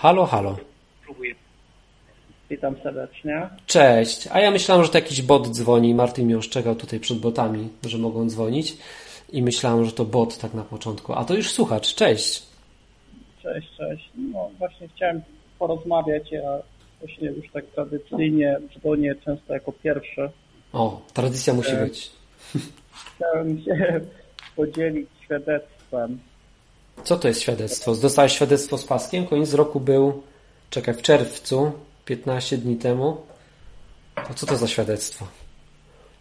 Halo, halo. Witam serdecznie. Cześć. A ja myślałem, że to jakiś bot dzwoni. Martin mnie ostrzegał tutaj przed botami, że mogą dzwonić. I myślałem, że to bot tak na początku. A to już słuchacz. Cześć. Cześć, cześć. No właśnie chciałem porozmawiać. Ja właśnie już tak tradycyjnie dzwonię często jako pierwszy. O, tradycja musi być. Chciałem się podzielić świadectwem. Co to jest świadectwo? Dostałeś świadectwo z paskiem? Koniec roku był, czekaj, w czerwcu, 15 dni temu. A co to za świadectwo?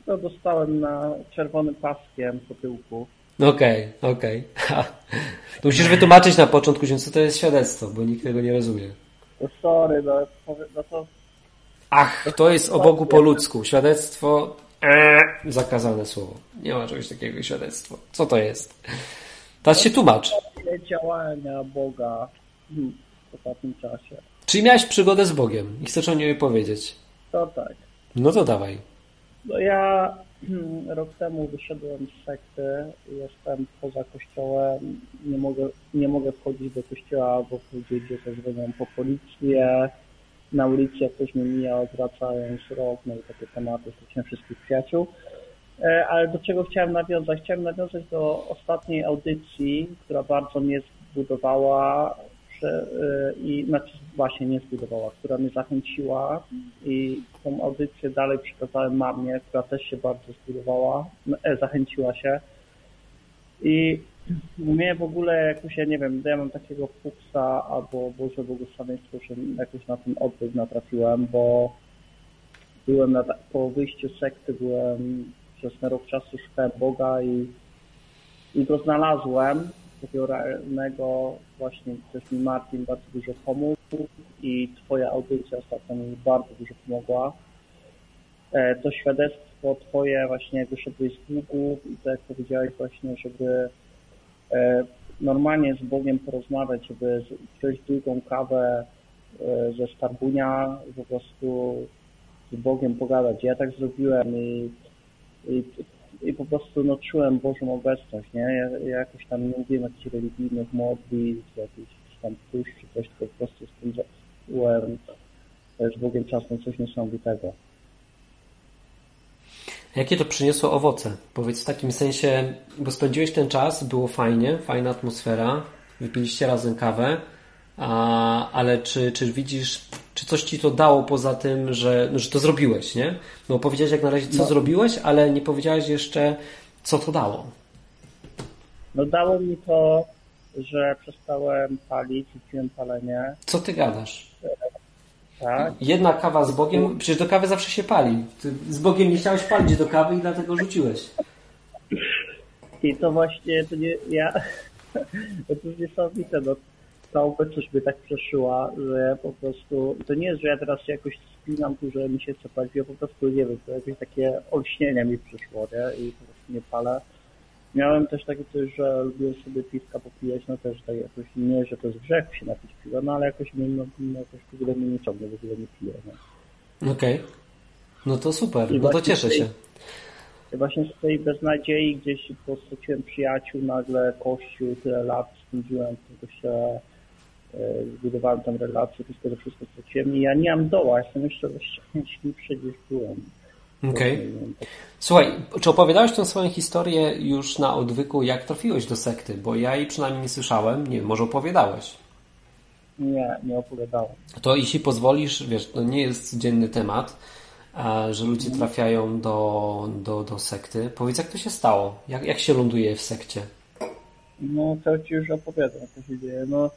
To dostałem na czerwonym paskiem po tyłku. Okej, okej. To musisz wytłumaczyć na początku, co to jest świadectwo, bo nikt tego nie rozumie. Sorry, no to... Ach, to jest o Bogu po ludzku. Świadectwo, zakazane słowo. Nie ma czegoś takiego jak świadectwo. Co to jest? Teraz się tłumacz. Działania Boga w ostatnim czasie. Czyli miałeś przygodę z Bogiem i chcesz o niej powiedzieć? To tak. No to dawaj. No ja rok temu wyszedłem z sekty, jestem poza kościołem, nie mogę wchodzić do kościoła, bo ludzie zadzwonią po policję, na ulicy jak ktoś mnie mija, odwracają wzrok, no i takie tematy, straciłem wszystkich przyjaciół. Ale do czego chciałem nawiązać? Chciałem nawiązać do ostatniej audycji, która bardzo mnie zbudowała i nie zbudowała, która mnie zachęciła i tą audycję dalej przekazałem mamie, która też się bardzo zbudowała, zachęciła się. I mnie w ogóle jakoś, ja mam takiego fuksa albo Boże Błogosławieństwo, że jakoś na ten odwyk natrafiłem, bo byłem po wyjściu z sekty, byłem przez ten rok czasu szukałem Boga i go znalazłem, takiego realnego, właśnie też mi Martin bardzo dużo pomógł i twoja audycja ostatnio mi bardzo dużo pomogła. To świadectwo twoje właśnie, jak wyszedłeś z długów i to jak powiedziałeś właśnie, żeby normalnie z Bogiem porozmawiać, żeby wziąć długą kawę ze Starbunia, po prostu z Bogiem pogadać. Ja tak zrobiłem i po prostu czułem Bożą obecność, nie? Ja jakoś tam nie mówiłem jakichś religijnych modlitw, jakichś tam puszcz czy coś, tylko po prostu spędzałem z Bogiem czasem coś niesamowitego. Jakie to przyniosło owoce? Powiedz w takim sensie, bo spędziłeś ten czas, było fajnie, fajna atmosfera, wypiliście razem kawę, ale czy widzisz, czy coś ci to dało poza tym, że to zrobiłeś, nie? No powiedziałeś jak na razie, co zrobiłeś, ale nie powiedziałeś jeszcze, co to dało. No dało mi to, że przestałem palić, rzuciłem palenie. Co ty gadasz? Tak. Jedna kawa z Bogiem, przecież do kawy zawsze się pali. Ty z Bogiem nie chciałeś palić do kawy i dlatego rzuciłeś. I to właśnie, to nie, ja, to jest niesamowite, no. Ta obecność mnie tak przeszyła, że po prostu, to nie jest, że ja teraz się jakoś spinam tu, że mi się chce palić, ja po prostu nie wiem, to jakieś takie olśnienie mi przyszło, nie? I po prostu nie palę. Miałem też takie coś, że lubiłem sobie piwka popijać, no też tak jakoś nie, że to jest grzech się napić piwa, no ale jakoś mnie w ogóle nie ciągnie, w ogóle nie piję. No. Okej, no to super, no to cieszę się. Właśnie z tej beznadziei gdzieś po prostu straciłem przyjaciół, nagle kościół, tyle lat spędziłem, tylko się zbudowałem tam relacje, wszystko straciłem i ja nie mam doła, jestem jeszcze szczęśliwszy niż byłem. Okej. Okay. Słuchaj, czy opowiadałeś tą swoją historię już na odwyku, jak trafiłeś do sekty? Bo ja jej przynajmniej nie słyszałem, nie wiem, może opowiadałeś. Nie opowiadałem. To jeśli pozwolisz, wiesz, to nie jest codzienny temat, że ludzie trafiają do sekty. Powiedz, jak to się stało? Jak się ląduje w sekcie? No, to ci już opowiadam, co się dzieje. No,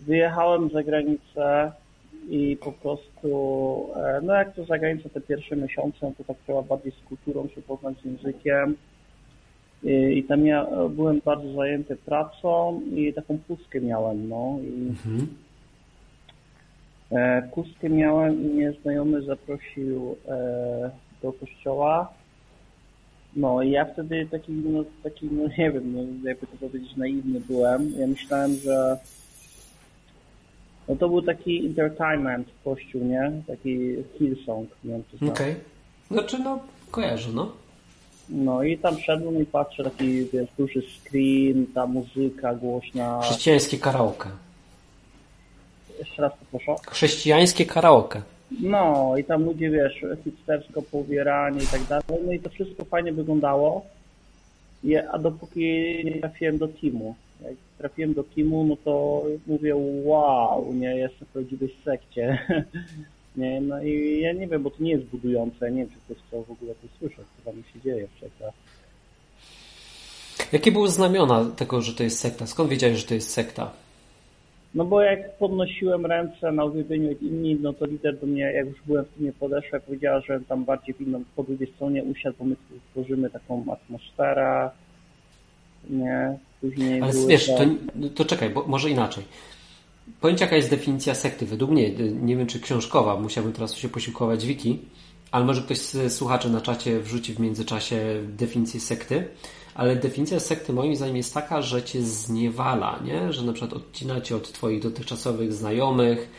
wyjechałem za granicę i po prostu, no jak to za granicę, te pierwsze miesiące, no to tak trzeba bardziej z kulturą się poznać, z językiem. I tam ja byłem bardzo zajęty pracą i taką pustkę miałem, no. Kustkę miałem i mnie znajomy zaprosił do kościoła. No i ja wtedy taki, nie wiem, no, jakby to powiedzieć, naiwny byłem. Ja myślałem, że no to był taki entertainment w kościół, nie? Taki Hillsong, nie wiem, czy tak. Okej. Znaczy, no, kojarzę, no. No i tam szedłem i patrzę, taki, wiesz, duży screen, ta muzyka głośna. Chrześcijańskie karaoke. jeszcze raz poproszę. Chrześcijańskie karaoke. No i tam ludzie, wiesz, hipstersko, poubieranie i tak dalej. No i to wszystko fajnie wyglądało, a dopóki nie trafiłem do teamu. Jak trafiłem do teamu, no to mówię, wow, nie, jestem w prawdziwej sekcie. Nie, no i ja nie wiem, bo to nie jest budujące, nie wiem, czy ktoś co w ogóle to słyszał, co tam się dzieje w sektach. Jakie były znamiona tego, że to jest sekta? Skąd wiedziałeś, że to jest sekta? No bo jak podnosiłem ręce na uwielbieniu jak inni, no to lider do mnie, jak już byłem w tym, nie podeszła, powiedziała, że tam bardziej w inną, po drugiej stronie usiadł, bo my tworzymy taką atmosferę, nie? Później ale wiesz, to czekaj, bo może inaczej. Powiem ci, jaka jest definicja sekty. Według mnie, nie wiem czy książkowa, musiałbym teraz się posiłkować wiki, ale może ktoś z słuchaczy na czacie wrzuci w międzyczasie definicję sekty. Ale definicja sekty moim zdaniem jest taka, że cię zniewala, nie? Że na przykład odcina cię od twoich dotychczasowych znajomych.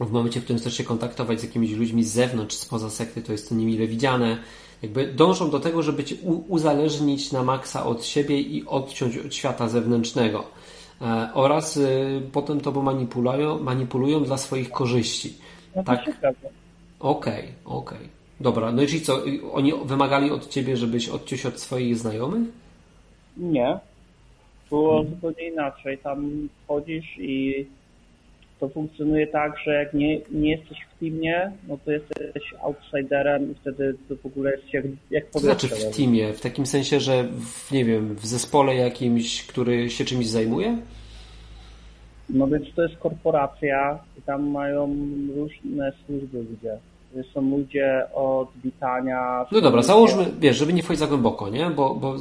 W momencie, w którym chcesz się kontaktować z jakimiś ludźmi z zewnątrz, spoza sekty, to jest to niemile widziane. Jakby dążą do tego, żeby cię uzależnić na maksa od siebie i odciąć od świata zewnętrznego. Oraz potem tobą manipulują dla swoich korzyści. No tak. Okej. Dobra, no i czyli co, oni wymagali od ciebie, żebyś odciął się od swoich znajomych? Nie. Było zupełnie inaczej. Tam chodzisz i to funkcjonuje tak, że jak nie jesteś w teamie, no to jesteś outsiderem i wtedy to w ogóle jest jak powietrze. To znaczy w teamie, w takim sensie, że w zespole jakimś, który się czymś zajmuje? No więc to jest korporacja i tam mają różne służby ludzie. Są ludzie od witania... No dobra, załóżmy, wiesz, żeby nie wchodzić za głęboko, nie? Bo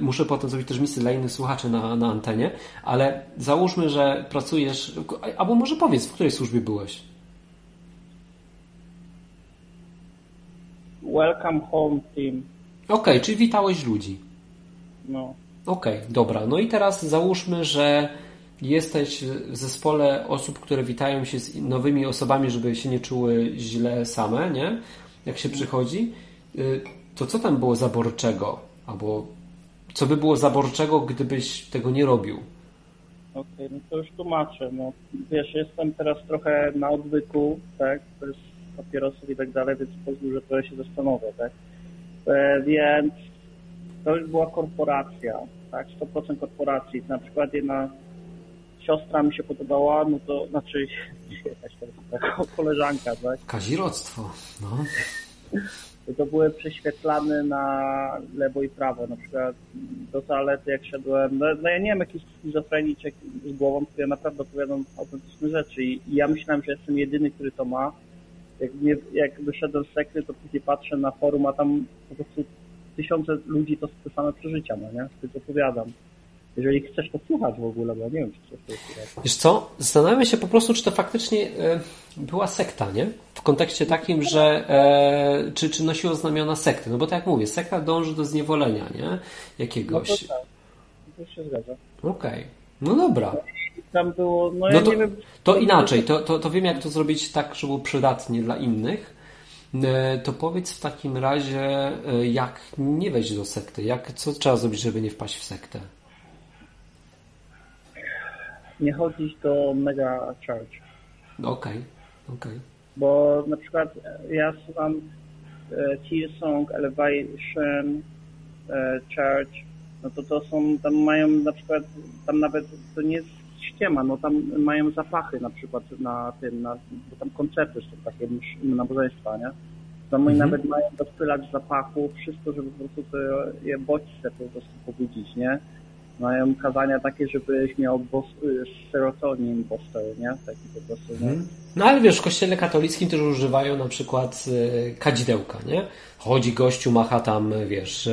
muszę potem zrobić też misję dla innych słuchaczy na antenie, ale załóżmy, że pracujesz... Albo może powiedz, w której służbie byłeś? Welcome Home Team. Okej, czyli witałeś ludzi. No. Okej, dobra. No i teraz załóżmy, że jesteś w zespole osób, które witają się z nowymi osobami, żeby się nie czuły źle same, nie? Jak się przychodzi, to co tam było zaborczego? Albo co by było zaborczego, gdybyś tego nie robił? Okej, no to już tłumaczę. No, wiesz, jestem teraz trochę na odwyku, tak? Bez papierosów i tak dalej, więc pozwól, że trochę się zastanowię, tak? Więc to już była korporacja, tak? 100% korporacji. Na przykład jedna siostra mi się podobała, no to znaczy jakaś taka koleżanka, tak? Kazirodztwo, no. To były prześwietlane na lewo i prawo, na przykład do toalety jak szedłem, no ja nie wiem, jakiś schizofreniczek z głową, który naprawdę opowiadam autentyczne rzeczy i ja myślałem, że jestem jedyny, który to ma. Jak wyszedłem z sekty, to później patrzę na forum, a tam po prostu tysiące ludzi to same przeżycia, no nie? Z tym opowiadam. Jeżeli chcesz to słuchać w ogóle, bo ja nie wiem, czy chcesz to słuchać. Wiesz co, zastanawiam się po prostu, czy to faktycznie była sekta, nie? W kontekście takim, że czy nosiło znamiona sekty. No bo tak jak mówię, sekta dąży do zniewolenia, nie? Jakiegoś. No to tak. To się zgadza. Okej. No dobra. Tam było, no ja to, nie wiem... To inaczej, to wiem, jak to zrobić tak, żeby było przydatnie dla innych. To powiedz w takim razie, jak nie wejść do sekty. Co trzeba zrobić, żeby nie wpaść w sektę? Nie chodzić do mega church. Okej. Bo na przykład ja słucham Tearsong, Elevation, church, no to są, tam mają na przykład, tam nawet to nie jest ściema, no tam mają zapachy na przykład na tym, bo tam koncerty są takie nabożeństwa, nie? Tam oni nawet mają dopylać zapachu, wszystko, żeby po prostu je bodźce po prostu pobudzić, nie? Mają kazania takie, żebyś miał serotonin booster, nie? Taki po prostu, nie? No ale wiesz, w kościele katolickim też używają na przykład kadzidełka, nie? Chodzi gościu, macha tam, wiesz,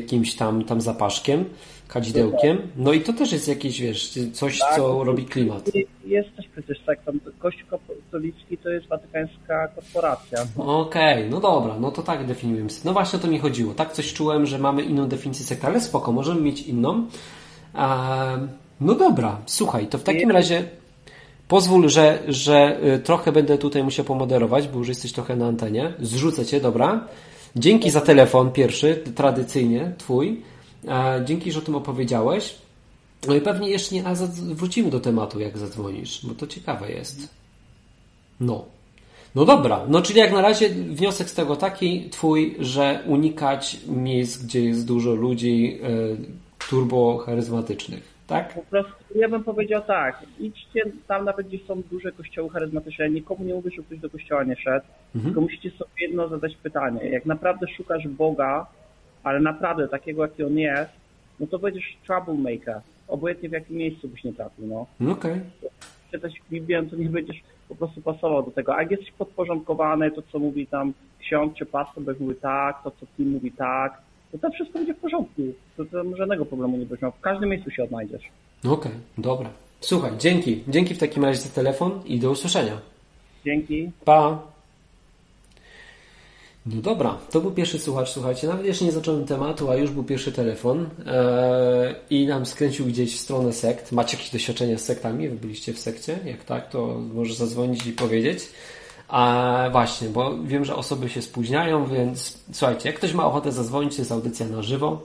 jakimś tam zapaszkiem, kadzidełkiem. No i to też jest jakieś, wiesz, coś, tak, co robi klimat. Jest też przecież tak, tam kościół katolicki to jest watykańska korporacja. Okej, no dobra, no to tak definiujemy. No właśnie o to mi chodziło. Tak coś czułem, że mamy inną definicję sekty, ale spoko, możemy mieć inną. No dobra, słuchaj, to w takim razie pozwól, że trochę będę tutaj musiał pomoderować, bo już jesteś trochę na antenie. Zrzucę cię, dobra. Dzięki za telefon pierwszy, tradycyjnie twój. Dzięki, że o tym opowiedziałeś. No i pewnie jeszcze nie raz wrócimy do tematu, jak zadzwonisz, bo to ciekawe jest. No dobra, no czyli jak na razie wniosek z tego taki twój, że unikać miejsc, gdzie jest dużo ludzi turbocharyzmatycznych, tak? Po prostu ja bym powiedział tak, idźcie tam nawet, gdzie są duże kościoły charyzmatyczne, nikomu nie mówię, że ktoś do kościoła nie szedł, tylko musicie sobie jedno zadać pytanie, jak naprawdę szukasz Boga, ale naprawdę takiego, jaki On jest, no to będziesz troublemaker, obojętnie w jakim miejscu byś nie trafił, no. Okej. Czytać Biblię, to nie będziesz po prostu pasował do tego. A jak jesteś podporządkowany, to co mówi tam ksiądz czy pastor, by mówi tak, to co ty mówi tak, to tam wszystko będzie w porządku. To żadnego problemu nie będziesz miał. W każdym miejscu się odnajdziesz. Okej, dobra. Słuchaj, dzięki. Dzięki w takim razie za telefon i do usłyszenia. Dzięki. Pa. No dobra, to był pierwszy słuchacz, słuchajcie, nawet jeszcze nie zacząłem tematu, a już był pierwszy telefon i nam skręcił gdzieś w stronę sekt. Macie jakieś doświadczenia z sektami? Wy byliście w sekcie? Jak tak, to możesz zadzwonić i powiedzieć. A właśnie, bo wiem, że osoby się spóźniają, więc słuchajcie, jak ktoś ma ochotę zadzwonić, jest audycja na żywo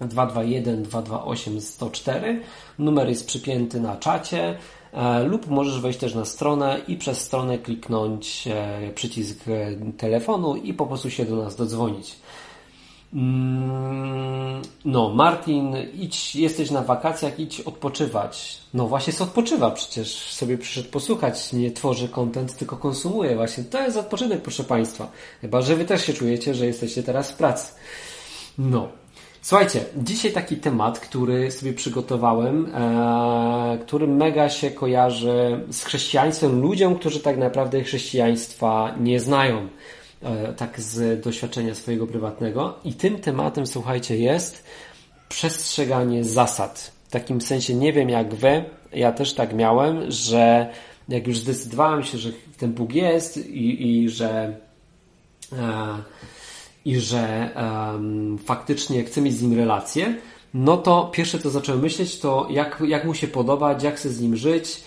221-228-104, numer jest przypięty na czacie. Lub możesz wejść też na stronę i przez stronę kliknąć przycisk telefonu i po prostu się do nas dodzwonić. No, Martin, idź, jesteś na wakacjach, idź odpoczywać. No właśnie się odpoczywa, przecież sobie przyszedł posłuchać, nie tworzy content, tylko konsumuje właśnie. To jest odpoczynek, proszę Państwa. Chyba, że Wy też się czujecie, że jesteście teraz w pracy. No. Słuchajcie, dzisiaj taki temat, który sobie przygotowałem, który mega się kojarzy z chrześcijaństwem ludziom, którzy tak naprawdę chrześcijaństwa nie znają, tak z doświadczenia swojego prywatnego. I tym tematem, słuchajcie, jest przestrzeganie zasad. W takim sensie, nie wiem jak wy, ja też tak miałem, że jak już zdecydowałem się, że ten Bóg jest i że faktycznie chcę mieć z nim relację, no to pierwsze co zacząłem myśleć to jak mu się podobać, jak chcę z nim żyć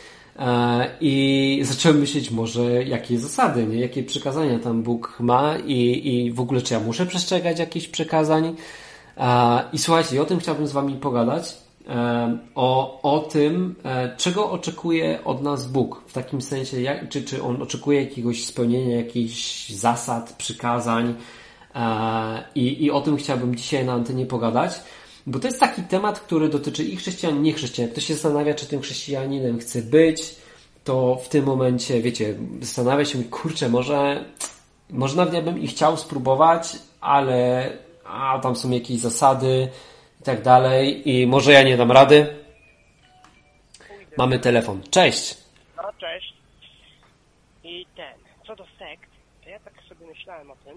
i zacząłem myśleć może jakie zasady, nie? Jakie przykazania tam Bóg ma i w ogóle czy ja muszę przestrzegać jakichś przykazań i słuchajcie, o tym chciałbym z Wami pogadać, o tym, czego oczekuje od nas Bóg, w takim sensie czy On oczekuje jakiegoś spełnienia jakichś zasad, przykazań. I o tym chciałbym dzisiaj na antenie pogadać, bo to jest taki temat, który dotyczy i chrześcijan, i niechrześcijan. Jak ktoś się zastanawia, czy tym chrześcijaninem chce być, to w tym momencie, wiecie, zastanawia się, kurczę, może nawet ja bym i chciał spróbować, ale tam są jakieś zasady i tak dalej i może ja nie dam rady. Mamy telefon. Cześć! No, cześć. I co do sekt, to ja tak sobie myślałem o tym,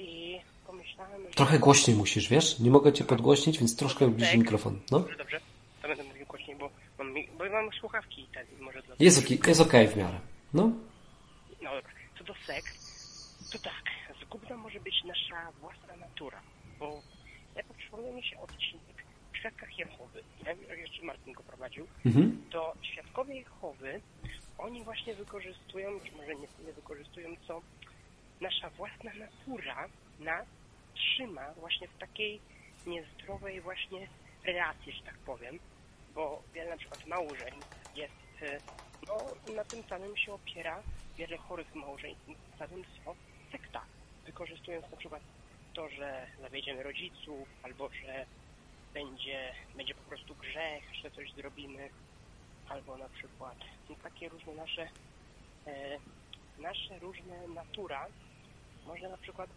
i pomyślałem, że... Trochę głośniej musisz, wiesz? Nie mogę Cię podgłośnić, więc troszkę bliżej mikrofon. No? Dobrze. To będę mówił głośniej, bo mam słuchawki i tak może... Jest okej w miarę. No dobra. Co do sekt, to tak. Zgubna może być nasza własna natura, bo jak przypomniał mi się odcinek w Świadkach Jehowy, jeszcze Martin go prowadził, to Świadkowie Jehowy, oni właśnie wykorzystują, czy może nie wykorzystują, co... Nasza własna natura nas trzyma właśnie w takiej niezdrowej właśnie relacji, że tak powiem, bo wiele na przykład małżeń jest, na tym samym się opiera wiele chorych małżeństw, na tym co sekta, wykorzystując na przykład to, że zawiedziemy rodziców, albo że będzie po prostu grzech, że coś zrobimy, albo na przykład takie różne nasze różne natura. Może na przykład,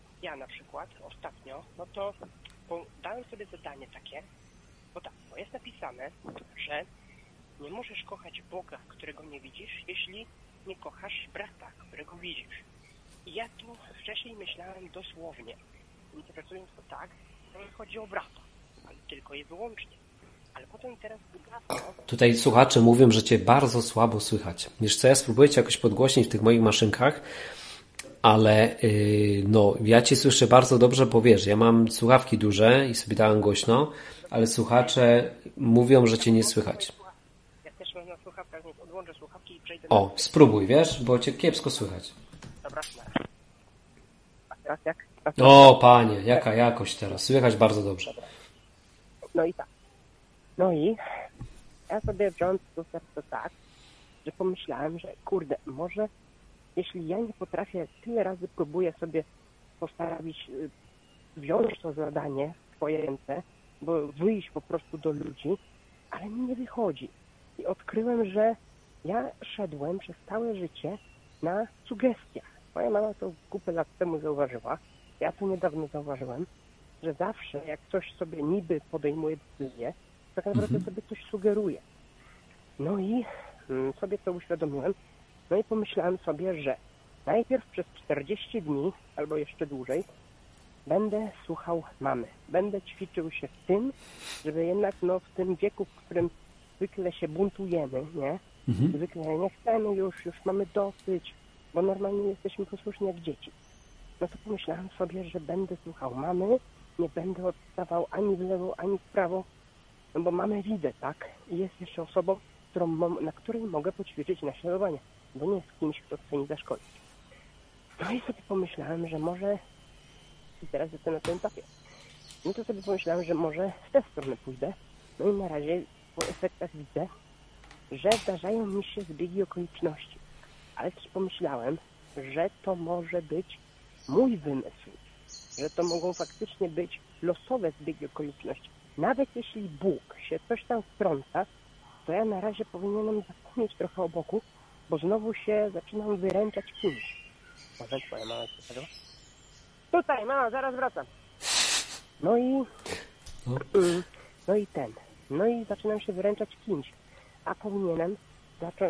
ostatnio, to dałem sobie zadanie takie, bo jest napisane, że nie możesz kochać Boga, którego nie widzisz, jeśli nie kochasz brata, którego widzisz. I ja tu wcześniej myślałem dosłownie, interpretując to tak, że nie chodzi o brata, ale tylko i wyłącznie. Ale potem teraz... Tutaj słuchacze mówią, że Cię bardzo słabo słychać. Wiesz co, ja spróbuję Cię jakoś podgłośnić w tych moich maszynkach, ale ja Cię słyszę bardzo dobrze, bo wiesz, ja mam słuchawki duże i sobie dałem głośno, ale słuchacze mówią, że Cię nie słychać. Ja też mam na słuchawkach, więc odłączę słuchawki i przejdę... O, spróbuj, wiesz, bo Cię kiepsko słychać. Dobra, teraz jak? O, Panie, jaka jakość teraz. Słychać bardzo dobrze. No i tak. No i ja sobie wziąłem to serce tak, że pomyślałem, że kurde, może jeśli ja nie potrafię, tyle razy próbuję sobie postanowić wziąć to zadanie w swoje ręce, bo wyjść po prostu do ludzi, ale mi nie wychodzi. I odkryłem, że ja szedłem przez całe życie na sugestiach. Moja mama to kupę lat temu zauważyła, ja to niedawno zauważyłem, że zawsze jak coś sobie niby podejmuje decyzję, tak naprawdę sobie coś sugeruje. No i sobie to uświadomiłem, no i pomyślałem sobie, że najpierw przez 40 dni, albo jeszcze dłużej, będę słuchał mamy. Będę ćwiczył się w tym, żeby jednak w tym wieku, w którym zwykle się buntujemy, nie? Zwykle nie chcemy już mamy dosyć, bo normalnie jesteśmy posłuszni jak dzieci. No to pomyślałem sobie, że będę słuchał mamy, nie będę odstawał ani w lewo, ani w prawo, no bo mamę widzę, tak? I jest jeszcze osobą, na której mogę poćwiczyć naśladowanie, bo nie jest kimś, kto chce mi zaszkodzić. No i sobie pomyślałem, że może... I teraz jestem na tym etapie. No to sobie pomyślałem, że może w tę stronę pójdę. No i na razie po efektach widzę, że zdarzają mi się zbiegi okoliczności. Ale też pomyślałem, że to może być mój wymysł. Że to mogą faktycznie być losowe zbiegi okoliczności. Nawet jeśli Bóg się coś tam wtrąca, to ja na razie powinienem zapomnieć trochę o Bogu, bo znowu się zaczynam wyręczać kimś. Może twoja mama się padła? Tutaj, mama, zaraz wracam. No i zaczynam się wyręczać kimś, a powinienem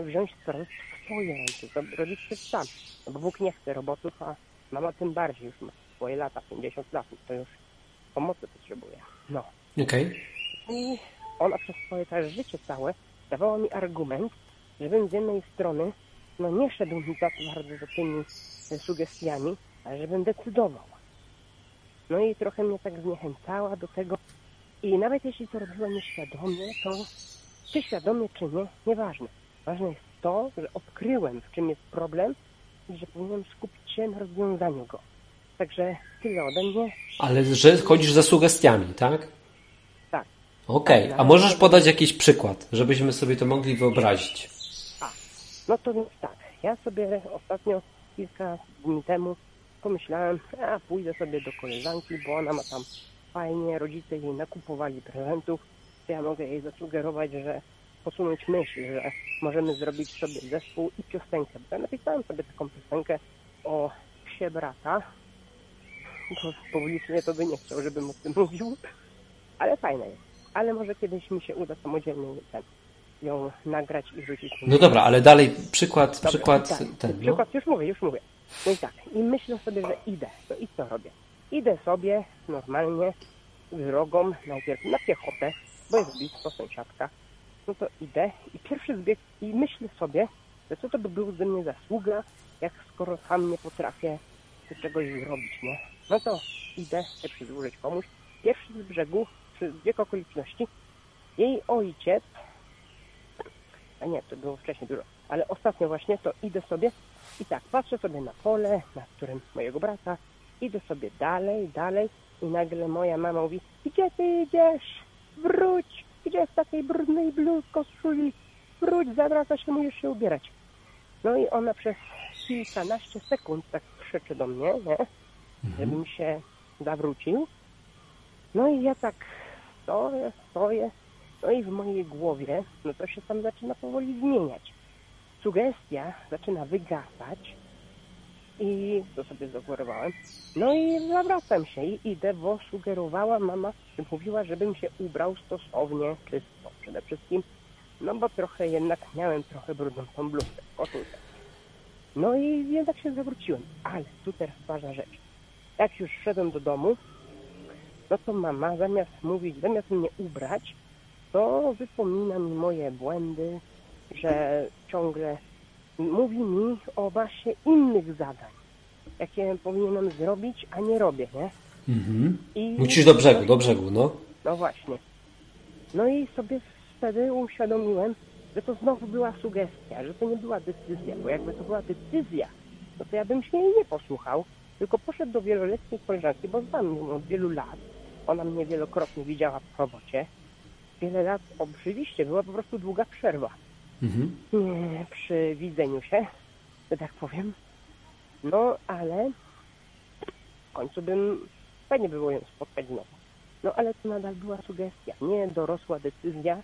wziąć sprawę w swoje ręce, robić się sam. No bo Bóg nie chce robotów, a mama tym bardziej już ma swoje lata, 50 lat, to już pomocy potrzebuje. No. Okej. I ona przez swoje też życie całe dawała mi argument, żebym z jednej strony nie szedł mi tak bardzo za tymi sugestiami, ale żebym decydował. No i trochę mnie tak zniechęcała do tego. I nawet jeśli to robiła nieświadomie, to czy świadomie, czy nie, nieważne. Ważne jest to, że odkryłem, w czym jest problem i że powinienem skupić się na rozwiązaniu go. Także tyle ode mnie. Ale że chodzisz za sugestiami, tak? Tak. Okej. A możesz podać jakiś przykład, żebyśmy sobie to mogli wyobrazić? No to więc tak. Ja sobie ostatnio, kilka dni temu, pomyślałem, a pójdę sobie do koleżanki, bo ona ma tam fajnie, rodzice jej nakupowali prezentów, to ja mogę jej zasugerować, że posunąć myśl, że możemy zrobić sobie zespół i piosenkę. Ja napisałem sobie taką piosenkę o psie brata, bo publicznie to by nie chciał, żebym o tym mówił, ale fajne jest. Ale może kiedyś mi się uda samodzielnie ją nagrać i rzucić. No dobra, ale dalej przykład tak, ten. Przykład, już mówię. No i tak, i myślę sobie, że idę. No i co robię? Idę sobie normalnie drogą, najpierw na piechotę, bo jest blisko sąsiadka. No to idę i pierwszy zbieg, i myślę sobie, że co to by było ze mnie zasługa, jak skoro sam nie potrafię czegoś zrobić, nie? No to idę, chcę przysłużyć komuś. Pierwszy z brzegu, zbieg okoliczności, jej ojciec, a nie, to było wcześniej dużo, ale ostatnio właśnie to idę sobie i tak, patrzę sobie na pole, na którym mojego brata, idę sobie dalej i nagle moja mama mówi: gdzie ty idziesz? Wróć! Gdzie w takiej brudnej bluzkoszuli? Wróć, zawracasz się, musisz się ubierać. No i ona przez kilkanaście sekund tak krzyczy do mnie, nie? Żebym się zawrócił. No i ja tak stoję, no i w mojej głowie, no to się tam zaczyna powoli zmieniać. Sugestia zaczyna wygasać i to sobie zasugerowałem. No i zawracam się i idę, bo sugerowała mama, mówiła, żebym się ubrał stosownie, czysto przede wszystkim, no bo trochę jednak miałem trochę brudną tą bluzkę, koszulkę. No i jednak się zawróciłem, ale tu teraz ważna rzecz. Jak już szedłem do domu, no to mama zamiast mnie ubrać, to wypomina mi moje błędy, że ciągle mówi mi o właśnie innych zadań, jakie powinienem zrobić, a nie robię, nie? Musisz do brzegu, no. No właśnie. No i sobie wtedy uświadomiłem, że to znowu była sugestia, że to nie była decyzja, bo jakby to była decyzja, no to ja bym się jej nie posłuchał, tylko poszedł do wieloletniej koleżanki, bo znam ją od wielu lat. Ona mnie wielokrotnie widziała w robocie. wiele lat obrzywiście, była po prostu długa przerwa przy widzeniu się, że tak powiem. No, ale w końcu fajnie było ją spotkać znowu. No, ale to nadal była sugestia, nie dorosła decyzja.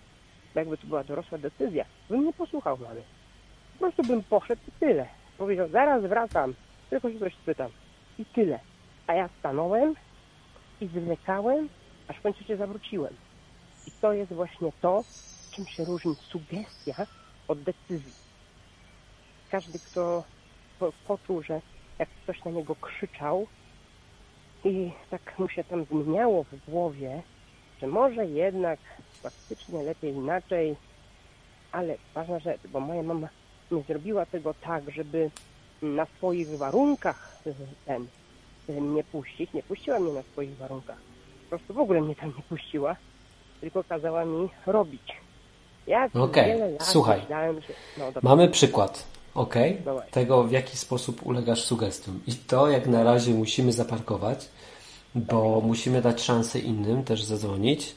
Jakby to była dorosła decyzja, bym nie posłuchał mamy. Po prostu bym poszedł i tyle. Powiedział, zaraz wracam, tylko się coś spytam. I tyle. A ja stanąłem i zwlekałem, aż w końcu się zawróciłem. I to jest właśnie to, czym się różni sugestia od decyzji. Każdy, kto poczuł, że jak ktoś na niego krzyczał i tak mu się tam zmieniało w głowie, że może jednak faktycznie lepiej inaczej, ale ważna rzecz, bo moja mama nie zrobiła tego tak, żeby na swoich warunkach mnie puścić. Nie puściła mnie na swoich warunkach. Po prostu w ogóle mnie tam nie puściła, tylko kazała mi robić. Ja wiele lat myślałem, że... No, mamy przykład, tego, w jaki sposób ulegasz sugestiom. I to jak na razie musimy zaparkować, bo musimy dać szansę innym też zadzwonić.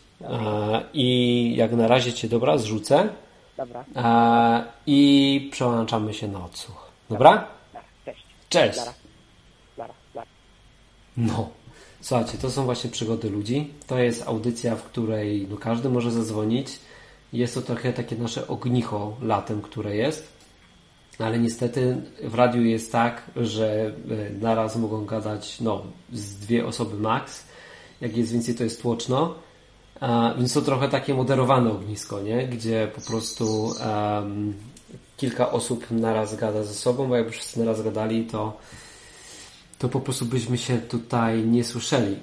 I jak na razie Cię zrzucę. Dobra. I przełączamy się na odsłuch. Dobra? Cześć. Cześć. No, słuchajcie, to są właśnie przygody ludzi. To jest audycja, w której każdy może zadzwonić. Jest to trochę takie nasze ognicho latem, które jest. Ale niestety w radiu jest tak, że naraz mogą gadać z dwie osoby max. Jak jest więcej, to jest tłoczno. Więc to trochę takie moderowane ognisko, nie? Gdzie po prostu kilka osób naraz gada ze sobą, bo jakby wszyscy naraz gadali, to po prostu byśmy się tutaj nie słyszeli.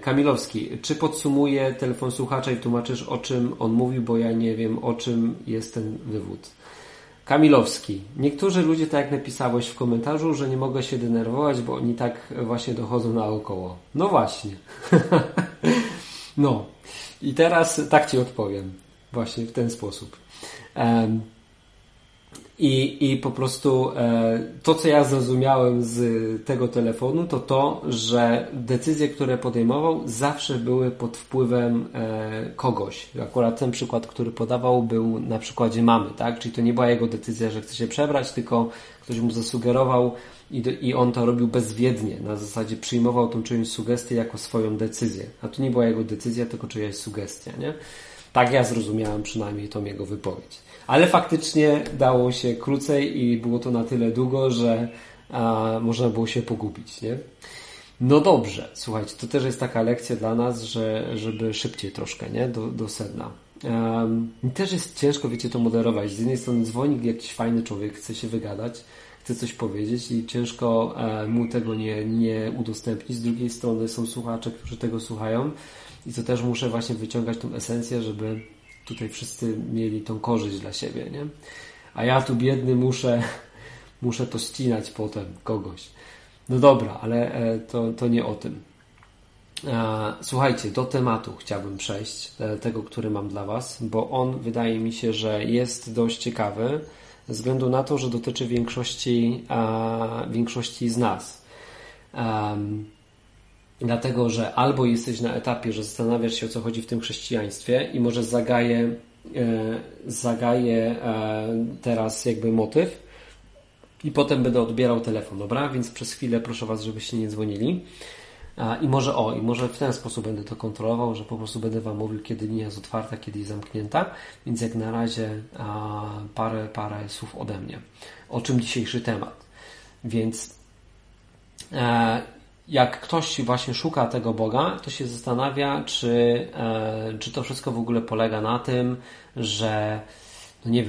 Kamilowski. Czy podsumuję telefon słuchacza i tłumaczysz, o czym on mówił, bo ja nie wiem, o czym jest ten wywód. Kamilowski. Niektórzy ludzie, tak jak napisałeś w komentarzu, że nie mogę się denerwować, bo oni tak właśnie dochodzą naokoło. No właśnie. No. I teraz tak Ci odpowiem. Właśnie w ten sposób. I po prostu to, co ja zrozumiałem z tego telefonu, to, że decyzje, które podejmował, zawsze były pod wpływem kogoś. Akurat ten przykład, który podawał, był na przykładzie mamy, tak? Czyli to nie była jego decyzja, że chce się przebrać, tylko ktoś mu zasugerował i on to robił bezwiednie. Na zasadzie przyjmował tą czyjąś sugestię jako swoją decyzję. A to nie była jego decyzja, tylko czyjaś sugestia, nie? Tak ja zrozumiałem przynajmniej tą jego wypowiedź. Ale faktycznie dało się krócej i było to na tyle długo, że można było się pogubić, nie? No dobrze, słuchajcie, to też jest taka lekcja dla nas, żeby szybciej troszkę, nie? Do sedna. Też jest ciężko, to moderować. Z jednej strony dzwoni jakiś fajny człowiek, chce się wygadać, chce coś powiedzieć i ciężko mu tego nie udostępnić. Z drugiej strony są słuchacze, którzy tego słuchają i to też muszę właśnie wyciągać tą esencję, żeby tutaj wszyscy mieli tą korzyść dla siebie, nie? A ja tu biedny muszę to ścinać potem kogoś. No dobra, ale to nie o tym. Słuchajcie, do tematu chciałbym przejść, tego, który mam dla Was, bo on wydaje mi się, że jest dość ciekawy ze względu na to, że dotyczy większości z nas. Dlatego, że albo jesteś na etapie, że zastanawiasz się, o co chodzi w tym chrześcijaństwie i może zagaję teraz motyw i potem będę odbierał telefon, dobra? Więc przez chwilę proszę Was, żebyście nie dzwonili i może w ten sposób będę to kontrolował, że po prostu będę Wam mówił, kiedy linia jest otwarta, kiedy jest zamknięta, więc jak na razie parę słów ode mnie. O czym dzisiejszy temat? Więc jak ktoś właśnie szuka tego Boga, to się zastanawia, czy to wszystko w ogóle polega na tym, że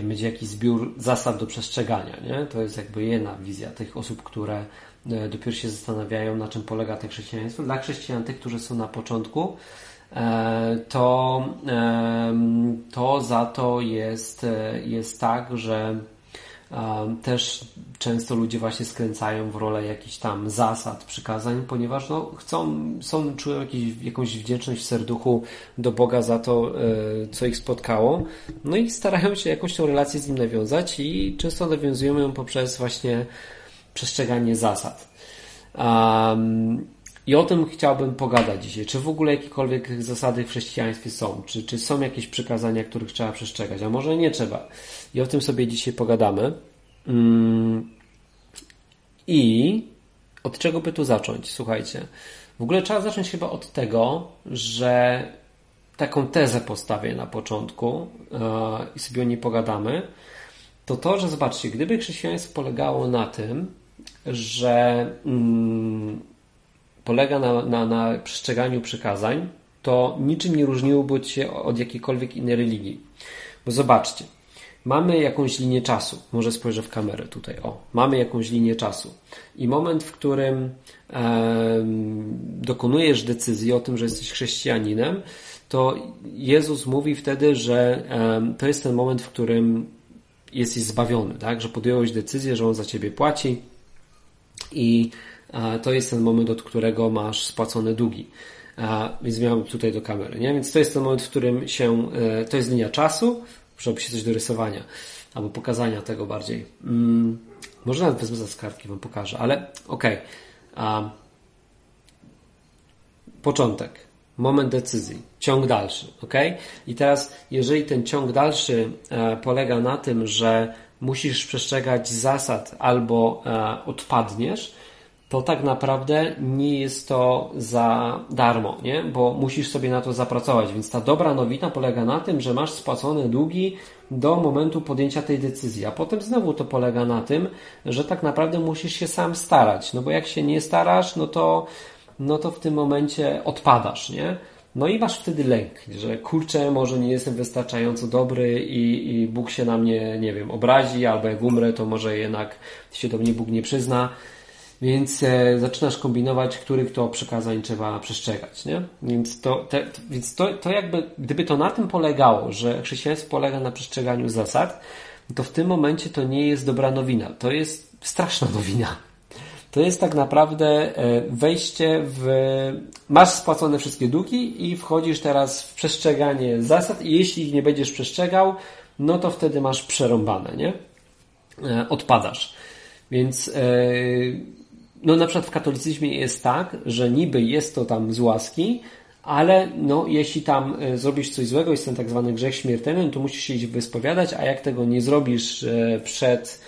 będzie jakiś zbiór zasad do przestrzegania, nie? To jest jedna wizja tych osób, które dopiero się zastanawiają, na czym polega to chrześcijaństwo. Dla chrześcijan, tych, którzy są na początku, to za to jest tak, że też często ludzie właśnie skręcają w rolę jakichś tam zasad, przykazań, ponieważ czują jakąś wdzięczność w serduchu do Boga za to, co ich spotkało, no i starają się jakąś tą relację z Nim nawiązać i często nawiązujemy ją poprzez właśnie przestrzeganie zasad. I o tym chciałbym pogadać dzisiaj. Czy w ogóle jakiekolwiek zasady w chrześcijaństwie są? Czy są jakieś przykazania, których trzeba przestrzegać? A może nie trzeba? I o tym sobie dzisiaj pogadamy. I od czego by tu zacząć? Słuchajcie. W ogóle trzeba zacząć chyba od tego, że taką tezę postawię na początku i sobie o niej pogadamy. To, że zobaczcie, gdyby chrześcijaństwo polegało na tym, że polega na przestrzeganiu przykazań, to niczym nie różniłoby się od jakiejkolwiek innej religii. Bo zobaczcie, mamy jakąś linię czasu. Może spojrzę w kamerę tutaj. O, mamy jakąś linię czasu. I moment, w którym dokonujesz decyzji o tym, że jesteś chrześcijaninem, to Jezus mówi wtedy, że to jest ten moment, w którym jesteś zbawiony, tak? Że podjąłeś decyzję, że On za ciebie płaci i to jest ten moment, od którego masz spłacone długi. Więc miałem tutaj do kamery, nie? Więc to jest ten moment, w którym się... To jest linia czasu. Muszę opisać coś do rysowania albo pokazania tego bardziej. Może nawet wezmę za skarpki, wam pokażę, ale okej. Początek. Moment decyzji. Ciąg dalszy. Okej? I teraz, jeżeli ten ciąg dalszy polega na tym, że musisz przestrzegać zasad albo odpadniesz, to tak naprawdę nie jest to za darmo, nie? Bo musisz sobie na to zapracować. Więc ta dobra nowina polega na tym, że masz spłacone długi do momentu podjęcia tej decyzji. A potem znowu to polega na tym, że tak naprawdę musisz się sam starać. No bo jak się nie starasz, no to w tym momencie odpadasz, nie? No i masz wtedy lęk, że kurczę, może nie jestem wystarczająco dobry i Bóg się na mnie, nie wiem, obrazi, albo jak umrę, to może jednak się do mnie Bóg nie przyzna. Więc zaczynasz kombinować, których to przykazań trzeba przestrzegać, nie? Więc to jakby, gdyby to na tym polegało, że chrześcijaństwo polega na przestrzeganiu zasad, to w tym momencie to nie jest dobra nowina. To jest straszna nowina. To jest tak naprawdę wejście w... Masz spłacone wszystkie długi i wchodzisz teraz w przestrzeganie zasad i jeśli ich nie będziesz przestrzegał, no to wtedy masz przerąbane, nie? Odpadasz. Więc no na przykład w katolicyzmie jest tak, że niby jest to tam z łaski, ale no jeśli tam zrobisz coś złego, jest ten tak zwany grzech śmiertelny, to musisz się iść wyspowiadać, a jak tego nie zrobisz przed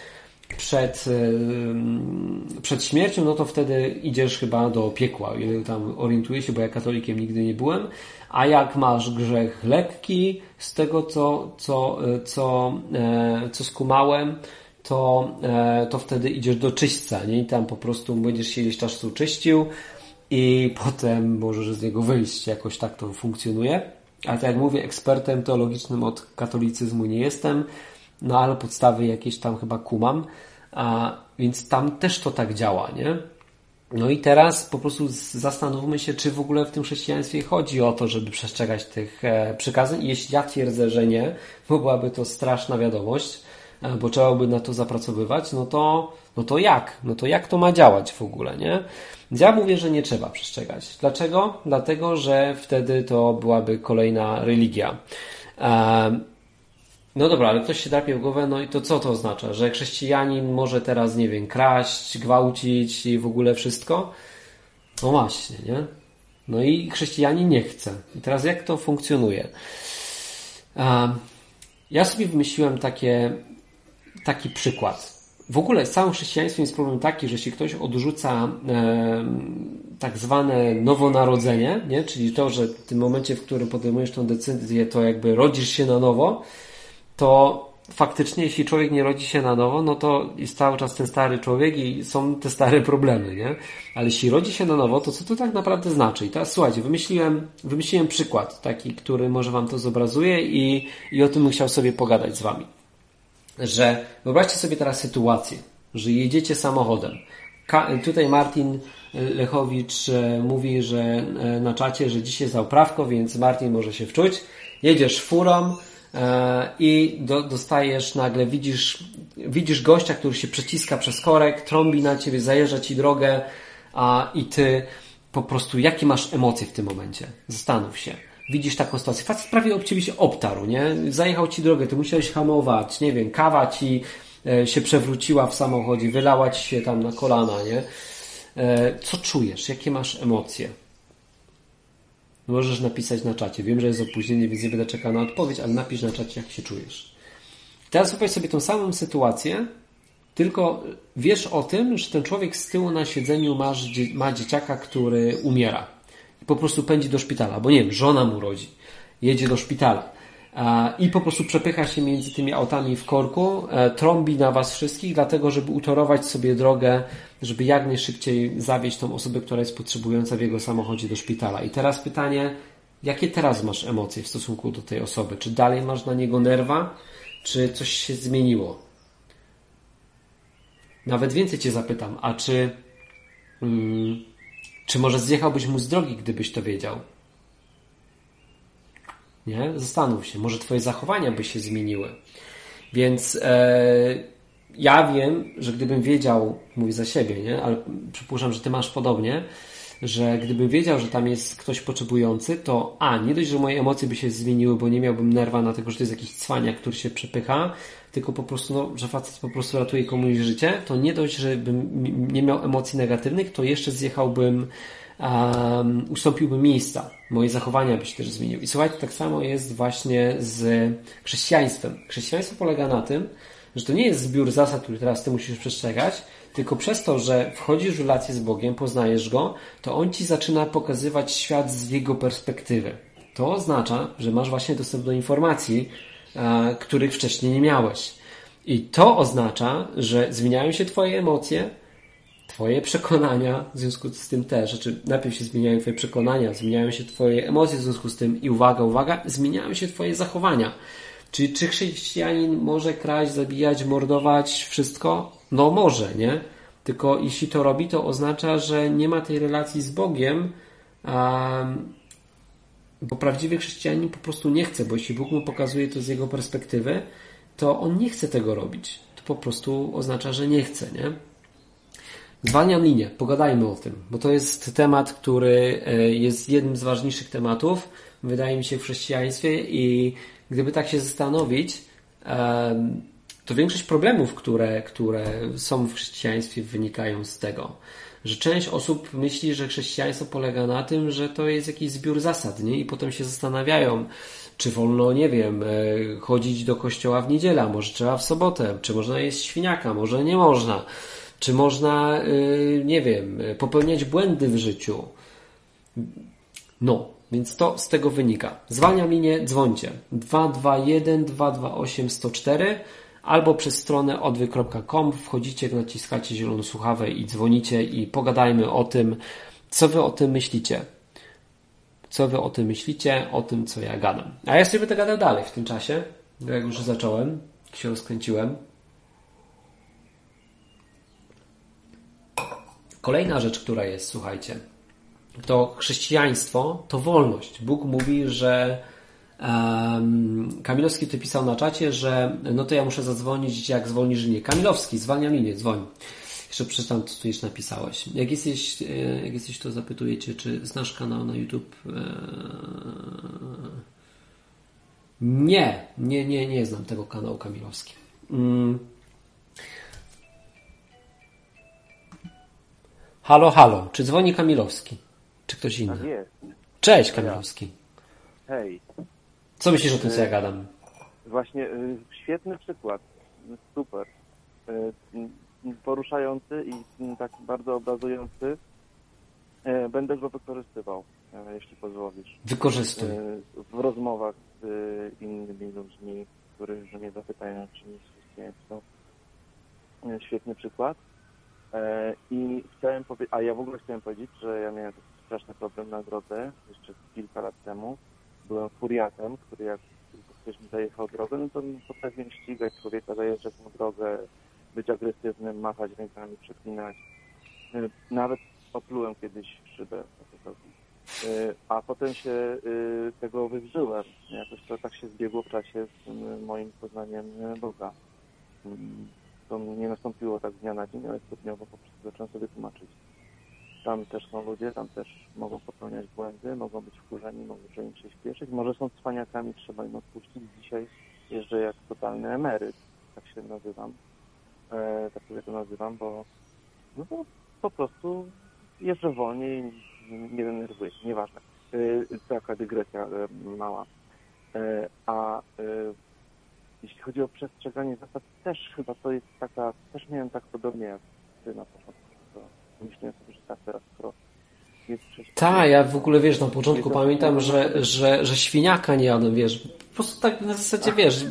śmiercią, no to wtedy idziesz chyba do piekła. Ja tam orientuję się, bo ja katolikiem nigdy nie byłem. A jak masz grzech lekki, z tego co skumałem, to wtedy idziesz do czyśćca, nie? I tam po prostu będziesz się ileś czasu czyścił i potem możesz z niego wyjść. Jakoś tak to funkcjonuje. Ale tak jak mówię, ekspertem teologicznym od katolicyzmu nie jestem, no ale podstawy jakieś tam chyba kumam, więc tam też to tak działa, nie? No i teraz po prostu zastanówmy się, czy w ogóle w tym chrześcijaństwie chodzi o to, żeby przestrzegać tych przykazań. I jeśli ja twierdzę, że nie, bo byłaby to straszna wiadomość, bo trzeba by na to zapracowywać, no to jak to ma działać w ogóle, nie? Ja mówię, że nie trzeba przestrzegać. Dlaczego? Dlatego, że wtedy to byłaby kolejna religia. No dobra, ale ktoś się drapie w głowę, no i to co to oznacza? Że chrześcijanin może teraz, nie wiem, kraść, gwałcić i w ogóle wszystko? No właśnie, nie? No i chrześcijanin nie chce. I teraz jak to funkcjonuje? Ja sobie wymyśliłem taki przykład. W ogóle z całym chrześcijaństwem jest problem taki, że jeśli ktoś odrzuca tak zwane nowonarodzenie, nie? Czyli to, że w tym momencie, w którym podejmujesz tą decyzję, to jakby rodzisz się na nowo, to faktycznie jeśli człowiek nie rodzi się na nowo, no to jest cały czas ten stary człowiek i są te stare problemy, nie? Ale jeśli rodzi się na nowo, to co to tak naprawdę znaczy? I teraz słuchajcie, wymyśliłem przykład taki, który może wam to zobrazuje i o tym bym chciał sobie pogadać z wami. Że wyobraźcie sobie teraz sytuację, że jedziecie samochodem. Tutaj Martin Lechowicz mówi, że na czacie, że dzisiaj za oprawko, więc Martin może się wczuć. Jedziesz furą i dostajesz nagle, widzisz gościa, który się przeciska przez korek, trąbi na ciebie, zajeżdża ci drogę i ty po prostu, jakie masz emocje w tym momencie? Zastanów się. Widzisz taką sytuację. Facet prawie oczywiście obtarł, nie? Zajechał ci drogę, ty musiałeś hamować, nie wiem, kawa ci się przewróciła w samochodzie, wylała ci się tam na kolana, nie? Co czujesz? Jakie masz emocje? Możesz napisać na czacie. Wiem, że jest opóźnienie, więc nie będę czekał na odpowiedź, ale napisz na czacie, jak się czujesz. Teraz wyobraź sobie tą samą sytuację, tylko wiesz o tym, że ten człowiek z tyłu na siedzeniu ma dzieciaka, który umiera. I po prostu pędzi do szpitala, bo nie wiem, żona mu rodzi. Jedzie do szpitala. I po prostu przepycha się między tymi autami w korku, trąbi na was wszystkich, dlatego żeby utorować sobie drogę, żeby jak najszybciej zawieźć tą osobę, która jest potrzebująca w jego samochodzie do szpitala. I teraz pytanie, jakie teraz masz emocje w stosunku do tej osoby? Czy dalej masz na niego nerwa? Czy coś się zmieniło? Nawet więcej cię zapytam, a czy może zjechałbyś mu z drogi, gdybyś to wiedział? Nie? Zastanów się, może twoje zachowania by się zmieniły. Więc ja wiem, że gdybym wiedział, mówię za siebie, nie? Ale przypuszczam, że ty masz podobnie, że gdybym wiedział, że tam jest ktoś potrzebujący, to nie dość, że moje emocje by się zmieniły, bo nie miałbym nerwa na tego, że to jest jakiś cwaniak, który się przepycha, tylko po prostu, że facet po prostu ratuje komuś życie, to nie dość, że bym nie miał emocji negatywnych, to jeszcze zjechałbym, ustąpiłby miejsca. Moje zachowania by się też zmieniły. I słuchajcie, tak samo jest właśnie z chrześcijaństwem. Chrześcijaństwo polega na tym, że to nie jest zbiór zasad, który teraz ty musisz przestrzegać, tylko przez to, że wchodzisz w relację z Bogiem, poznajesz Go, to On ci zaczyna pokazywać świat z Jego perspektywy. To oznacza, że masz właśnie dostęp do informacji, których wcześniej nie miałeś. I to oznacza, że zmieniają się twoje emocje, twoje przekonania w związku z tym też, znaczy najpierw się zmieniają twoje przekonania, zmieniają się twoje emocje w związku z tym i uwaga, zmieniają się twoje zachowania. Czyli czy chrześcijanin może kraść, zabijać, mordować, wszystko? No może, nie? Tylko jeśli to robi, to oznacza, że nie ma tej relacji z Bogiem, bo prawdziwy chrześcijanin po prostu nie chce, bo jeśli Bóg mu pokazuje to z jego perspektywy, to on nie chce tego robić. To po prostu oznacza, że nie chce, nie? Zwalniam linię, pogadajmy o tym, bo to jest temat, który jest jednym z ważniejszych tematów, wydaje mi się, w chrześcijaństwie i gdyby tak się zastanowić, to większość problemów, które są w chrześcijaństwie, wynikają z tego, że część osób myśli, że chrześcijaństwo polega na tym, że to jest jakiś zbiór zasad, nie? I potem się zastanawiają, czy wolno, nie wiem, chodzić do kościoła w niedzielę, może trzeba w sobotę, czy można jeść świniaka, może nie można. Czy można, nie wiem, popełniać błędy w życiu? No, więc to z tego wynika. Zwalniam linię, dzwońcie. 221 228 104 albo przez stronę odwy.com wchodzicie, naciskacie zieloną słuchawkę i dzwonicie i pogadajmy o tym, co wy o tym myślicie. Co wy o tym myślicie, o tym, co ja gadam. A ja sobie będę gadał dalej w tym czasie, jak już zacząłem, się rozkręciłem. Kolejna rzecz, która jest, słuchajcie, to chrześcijaństwo to wolność. Bóg mówi, że Kamilowski tutaj pisał na czacie, że no to ja muszę zadzwonić, jak zwolnisz linię. Kamilowski, zwalniam linię, dzwoń. Jeszcze przeczytam, co tu jeszcze napisałeś. Jak jesteś, to zapytujecie, czy znasz kanał na YouTube? Nie znam tego kanału Kamilowski. Halo, czy dzwoni Kamilowski? Czy ktoś inny? Tak jest. Cześć, Kamilowski. Hej. Co myślisz o tym, co ja gadam? Właśnie, świetny przykład. Super. Poruszający i tak bardzo obrazujący. Będę go wykorzystywał, jeśli pozwolisz. Wykorzystuj. W rozmowach z innymi ludźmi, którzy mnie zapytają, czy jest chrześcijaństwo. Świetny przykład. I chciałem powiedzieć, a ja w ogóle chciałem powiedzieć, że ja miałem taki straszny problem na drodze jeszcze kilka lat temu. Byłem furiatem, który jak ktoś mi zajechał drogę, no to potrafiłem ścigać człowieka, zajeżdżać mu drogę, być agresywnym, machać rękami, przeklinać. Nawet oplułem kiedyś szybę. A potem się tego wywrzyłem. Jakoś to tak się zbiegło w czasie z moim poznaniem Boga. To nie nastąpiło tak z dnia na dzień, ale stopniowo po prostu zacząłem sobie tłumaczyć. Tam też są ludzie, tam też mogą popełniać błędy, mogą być wkurzeni, mogą się śpieszyć. Może są cwaniakami, trzeba im odpuścić. Dzisiaj jeżdżę jak totalny emeryt, tak się nazywam. Tak sobie to nazywam, bo no to po prostu jeżdżę wolniej, nie denerwuję się, nieważne. Taka dygresja mała. A jeśli chodzi o przestrzeganie zasad, też chyba to jest taka, też miałem tak podobnie jak ty na początku, to myślę sobie, że tak teraz, skoro jest tak, ja w ogóle, wiesz, na początku pamiętam, że świniaka nie jadłem, wiesz, po prostu tak na zasadzie, wiesz,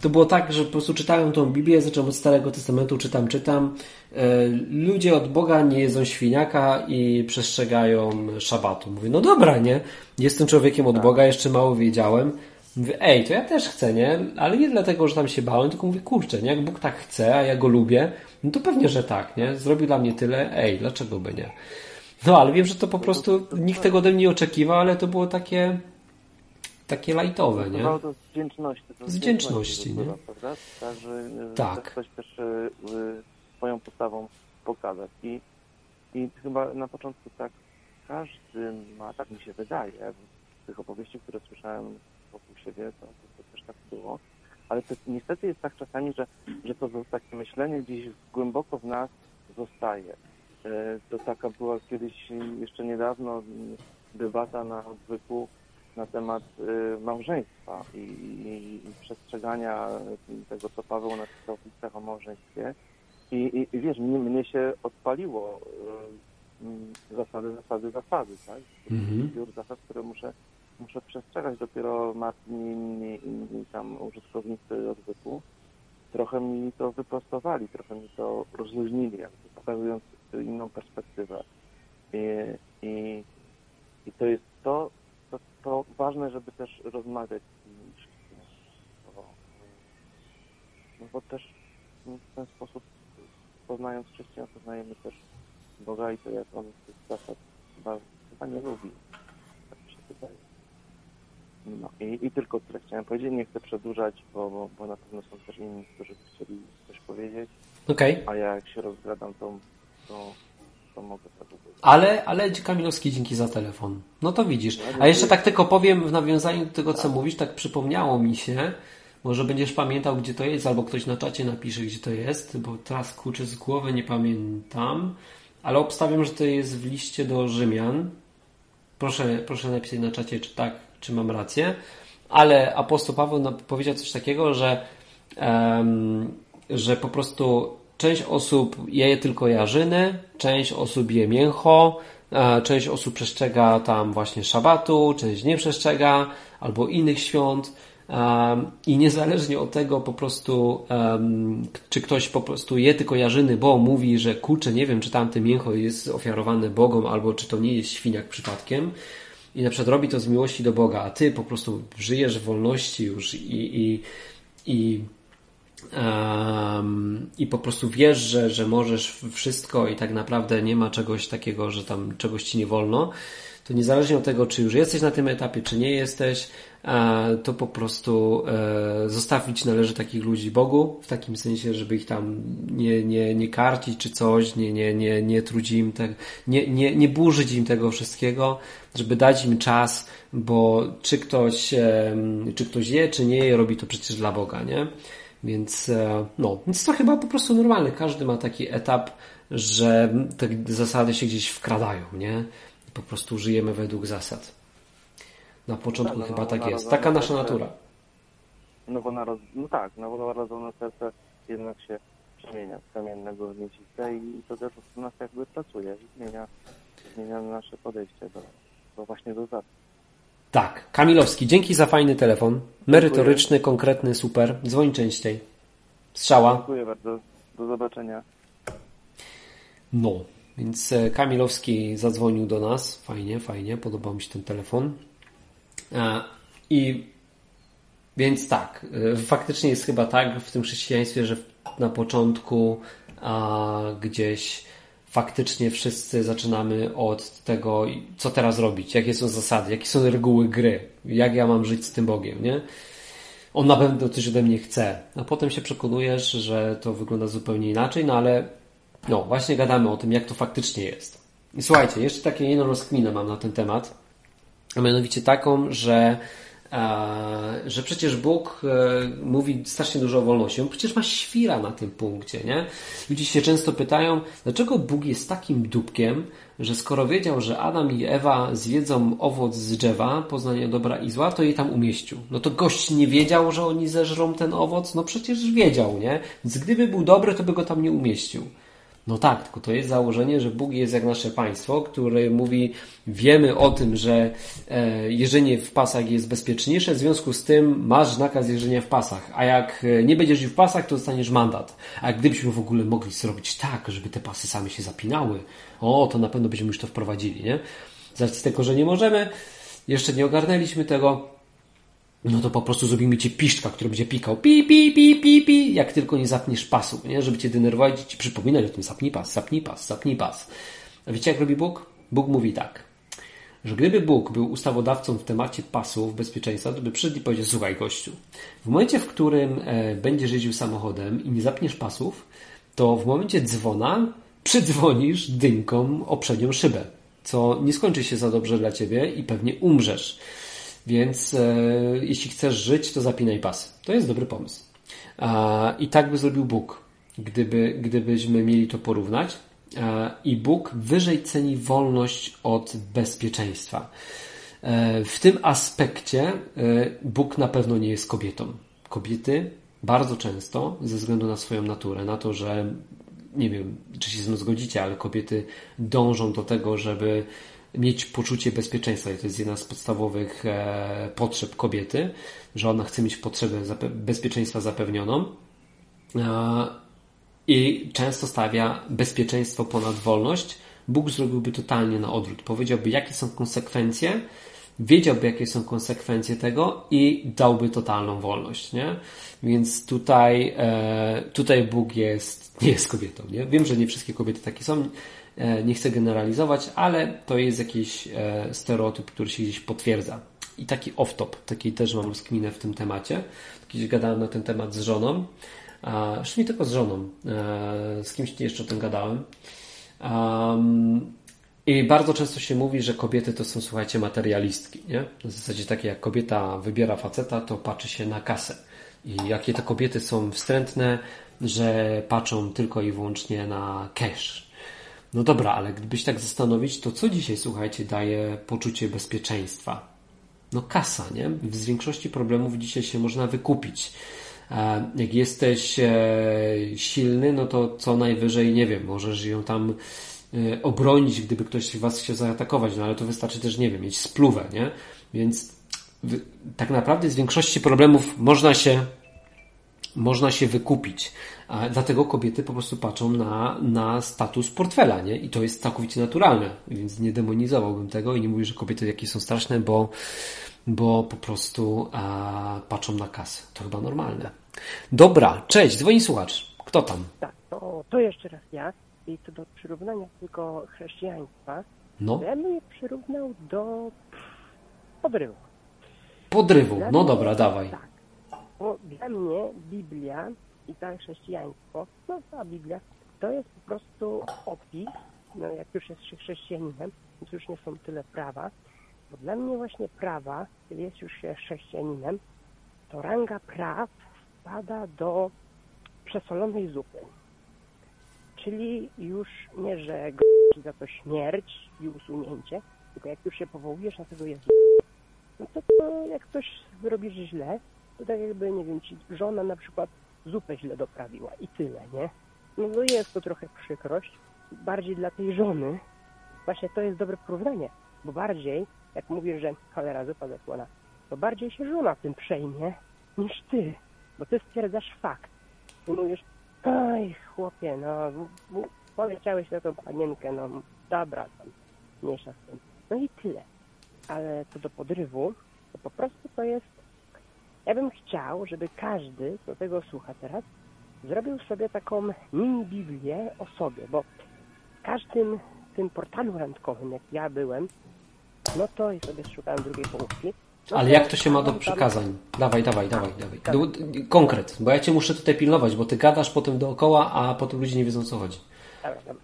to było tak, że po prostu czytałem tą Biblię, zacząłem od Starego Testamentu, czytam, ludzie od Boga nie jedzą świniaka i przestrzegają szabatu. Mówię, no dobra, nie? Jestem człowiekiem od Boga, jeszcze mało wiedziałem. Mówię, ej, to ja też chcę, nie? Ale nie dlatego, że tam się bałem, tylko mówię, kurczę, nie? Jak Bóg tak chce, a ja go lubię, no to pewnie, że tak, nie? Zrobił dla mnie tyle, ej, dlaczego by nie? No, ale wiem, że to po prostu nikt tego ode mnie nie oczekiwał, ale to było takie lajtowe, nie? No, to z wdzięczności. Z wdzięczności, nie? Prawda? Tak. Ktoś też swoją postawą pokazać. I chyba na początku tak każdy ma, tak mi się wydaje, z tych opowieści, które słyszałem wokół siebie, to też tak było. Ale to niestety jest tak czasami, że to takie myślenie gdzieś głęboko w nas zostaje. To taka była kiedyś jeszcze niedawno debata na odwyku na temat małżeństwa i przestrzegania tego, co Paweł napisał w listach o małżeństwie. I wiesz, mnie się odpaliło zasady, tak? Zbiór zasad, które muszę przestrzegać. Dopiero Martin inni tam użytkownicy odwyku trochę mi to wyprostowali, trochę mi to rozluźnili, jakby pokazując inną perspektywę. I to jest to ważne, żeby też rozmawiać z nimi. No bo też w ten sposób, poznając chrześcijan, poznajemy też Boga i to, jak on tych zasad chyba nie lubi. Tak mi się wydaje. No i tylko tyle chciałem powiedzieć. Nie chcę przedłużać, bo na pewno są też inni, którzy chcieli coś powiedzieć. Okay. A ja jak się rozgadam, to mogę tak powiedzieć. Ale Kamilowski, dzięki za telefon. No to widzisz. A jeszcze tak tylko powiem w nawiązaniu do tego, co mówisz, tak przypomniało mi się, może będziesz pamiętał, gdzie to jest, albo ktoś na czacie napisze, gdzie to jest, bo teraz kurczę z głowy nie pamiętam, ale obstawiam, że to jest w liście do Rzymian. Proszę napisać na czacie, czy tak, czy mam rację, ale apostoł Paweł powiedział coś takiego, że po prostu część osób je tylko jarzyny, część osób je mięcho, część osób przestrzega tam właśnie szabatu, część nie przestrzega, albo innych świąt i niezależnie od tego po prostu czy ktoś po prostu je tylko jarzyny, bo mówi, że kurczę, nie wiem, czy tamte mięcho jest ofiarowane Bogom, albo czy to nie jest świniak przypadkiem, i na przykład robi to z miłości do Boga, a ty po prostu żyjesz w wolności już i po prostu wiesz, że możesz wszystko i tak naprawdę nie ma czegoś takiego, że tam czegoś ci nie wolno, to niezależnie od tego, czy już jesteś na tym etapie, czy nie jesteś, to po prostu zostawić należy takich ludzi Bogu, w takim sensie, żeby ich tam nie karcić czy coś, nie trudzić im tego, nie burzyć im tego wszystkiego, żeby dać im czas, bo czy ktoś je, czy nie je, robi to przecież dla Boga, nie? Więc to chyba po prostu normalne. Każdy ma taki etap, że te zasady się gdzieś wkradają, nie? Po prostu żyjemy według zasad. Na początku tak, chyba tak jest. Taka nasza natura. Nowonarodzone serce jednak się przemienia z kamiennego w nieciste i to też u nas jakby pracuje. Zmienia nasze podejście do właśnie do zasad. Tak. Kamilowski, dzięki za fajny telefon. Merytoryczny, dziękuję. Konkretny, super. Dzwoń częściej. Strzała. Dziękuję bardzo. Do zobaczenia. No. Więc Kamilowski zadzwonił do nas. Fajnie. Podobał mi się ten telefon. I więc tak. Faktycznie jest chyba tak w tym chrześcijaństwie, że na początku gdzieś faktycznie wszyscy zaczynamy od tego, co teraz robić, jakie są zasady, jakie są reguły gry, jak ja mam żyć z tym Bogiem, nie? On na pewno coś ode mnie chce. A potem się przekonujesz, że to wygląda zupełnie inaczej, no ale właśnie gadamy o tym, jak to faktycznie jest. I słuchajcie, jeszcze taką jedną rozkminę mam na ten temat, a mianowicie taką, że że przecież Bóg mówi strasznie dużo o wolności. On przecież ma świra na tym punkcie, nie? Ludzie się często pytają, dlaczego Bóg jest takim dupkiem, że skoro wiedział, że Adam i Ewa zjedzą owoc z drzewa, poznania dobra i zła, to je tam umieścił. No to gość nie wiedział, że oni zeżrą ten owoc? No przecież wiedział, nie? Więc gdyby był dobry, to by go tam nie umieścił. No tak, tylko to jest założenie, że Bóg jest jak nasze państwo, które mówi, wiemy o tym, że jeżdżenie w pasach jest bezpieczniejsze, w związku z tym masz nakaz jeżdżenia w pasach, a jak nie będziesz jeździł w pasach, to dostaniesz mandat. A gdybyśmy w ogóle mogli zrobić tak, żeby te pasy same się zapinały, to na pewno byśmy już to wprowadzili, nie? Z racji tego, że nie możemy, jeszcze nie ogarnęliśmy tego, no to po prostu zrobimy Ci piszczka, który będzie pikał pi, jak tylko nie zapniesz pasu, nie? Żeby Cię denerwować i Ci przypominać o tym, zapnij pas. A wiecie, jak robi Bóg? Bóg mówi tak, że gdyby Bóg był ustawodawcą w temacie pasów, bezpieczeństwa, to by przyszedł i powiedział, słuchaj gościu, w momencie, w którym będziesz jeździł samochodem i nie zapniesz pasów, to w momencie dzwona przydzwonisz dynką o przednią szybę, co nie skończy się za dobrze dla Ciebie i pewnie umrzesz. Więc jeśli chcesz żyć, to zapinaj pasy. To jest dobry pomysł. I tak by zrobił Bóg, gdybyśmy mieli to porównać. I Bóg wyżej ceni wolność od bezpieczeństwa. W tym aspekcie Bóg na pewno nie jest kobietą. Kobiety bardzo często, ze względu na swoją naturę, na to, że nie wiem, czy się z tym zgodzicie, ale kobiety dążą do tego, żeby mieć poczucie bezpieczeństwa i to jest jedna z podstawowych potrzeb kobiety, że ona chce mieć potrzebę bezpieczeństwa zapewnioną i często stawia bezpieczeństwo ponad wolność. Bóg zrobiłby totalnie na odwrót. Powiedziałby, jakie są konsekwencje, wiedziałby, jakie są konsekwencje tego i dałby totalną wolność, nie? Więc tutaj Bóg nie jest kobietą, nie? Wiem, że nie wszystkie kobiety takie są, nie chcę generalizować, ale to jest jakiś stereotyp, który się gdzieś potwierdza. I taki off-top, taki też mam rozkminę w tym temacie. Kiedyś gadałem na ten temat z żoną. Zresztą nie tylko z żoną, z kimś jeszcze o tym gadałem. I bardzo często się mówi, że kobiety to są, słuchajcie, materialistki, nie? W zasadzie takie jak kobieta wybiera faceta, to patrzy się na kasę. I jakie te kobiety są wstrętne, że patrzą tylko i wyłącznie na cash. No dobra, ale gdybyś tak zastanowić, to co dzisiaj, słuchajcie, daje poczucie bezpieczeństwa? No kasa, nie? Z większości problemów dzisiaj się można wykupić. Jak jesteś silny, no to co najwyżej, nie wiem, możesz ją tam obronić, gdyby ktoś was chciał zaatakować, no ale to wystarczy też, nie wiem, mieć spluwę, nie? Więc tak naprawdę z większości problemów można się wykupić. Dlatego kobiety po prostu patrzą na status portfela, nie? I to jest całkowicie naturalne, więc nie demonizowałbym tego i nie mówię, że kobiety jakieś są straszne, bo po prostu patrzą na kasę. To chyba normalne. Dobra, cześć, dzwoni słuchacz. Kto tam? Tak, to jeszcze raz ja. I co do przyrównania tylko chrześcijaństwa, no. Ja bym je przyrównał do podrywu. Podrywu, no mnie, dobra, dawaj. Tak, bo dla mnie Biblia i całe chrześcijaństwo, no cała Biblia, to jest po prostu opis, no jak już jest chrześcijaninem, to już nie są tyle prawa, bo dla mnie właśnie prawa, kiedy jest już się chrześcijaninem, to ranga praw spada do przesolonej zupy. Czyli już nie, że grozi za to śmierć i usunięcie, tylko jak już się powołujesz na tego Jezusa, no to jak coś zrobisz źle, to tak jakby, nie wiem, ci żona na przykład zupę źle doprawiła i tyle, nie? No to jest to trochę przykrość, bardziej dla tej żony. Właśnie to jest dobre porównanie, bo bardziej, jak mówisz, że cholera zupa zasłona, to bardziej się żona tym przejmie niż ty, bo ty stwierdzasz fakt. Ty mówisz, oj, chłopie, no, poleciałeś na tą panienkę, no, dobra, tam, mniejsza z tym. No i tyle. Ale co do podrywu, to po prostu to jest... Ja bym chciał, żeby każdy, kto tego słucha teraz, zrobił sobie taką mini-Biblię o sobie, bo w każdym tym portalu randkowym, jak ja byłem, no to i sobie szukałem drugiej połówki. No ale jak to się ma do przykazań? Dawaj. Konkret, bo ja Cię muszę tutaj pilnować, bo Ty gadasz potem dookoła, a potem ludzie nie wiedzą, o co chodzi. Dobra.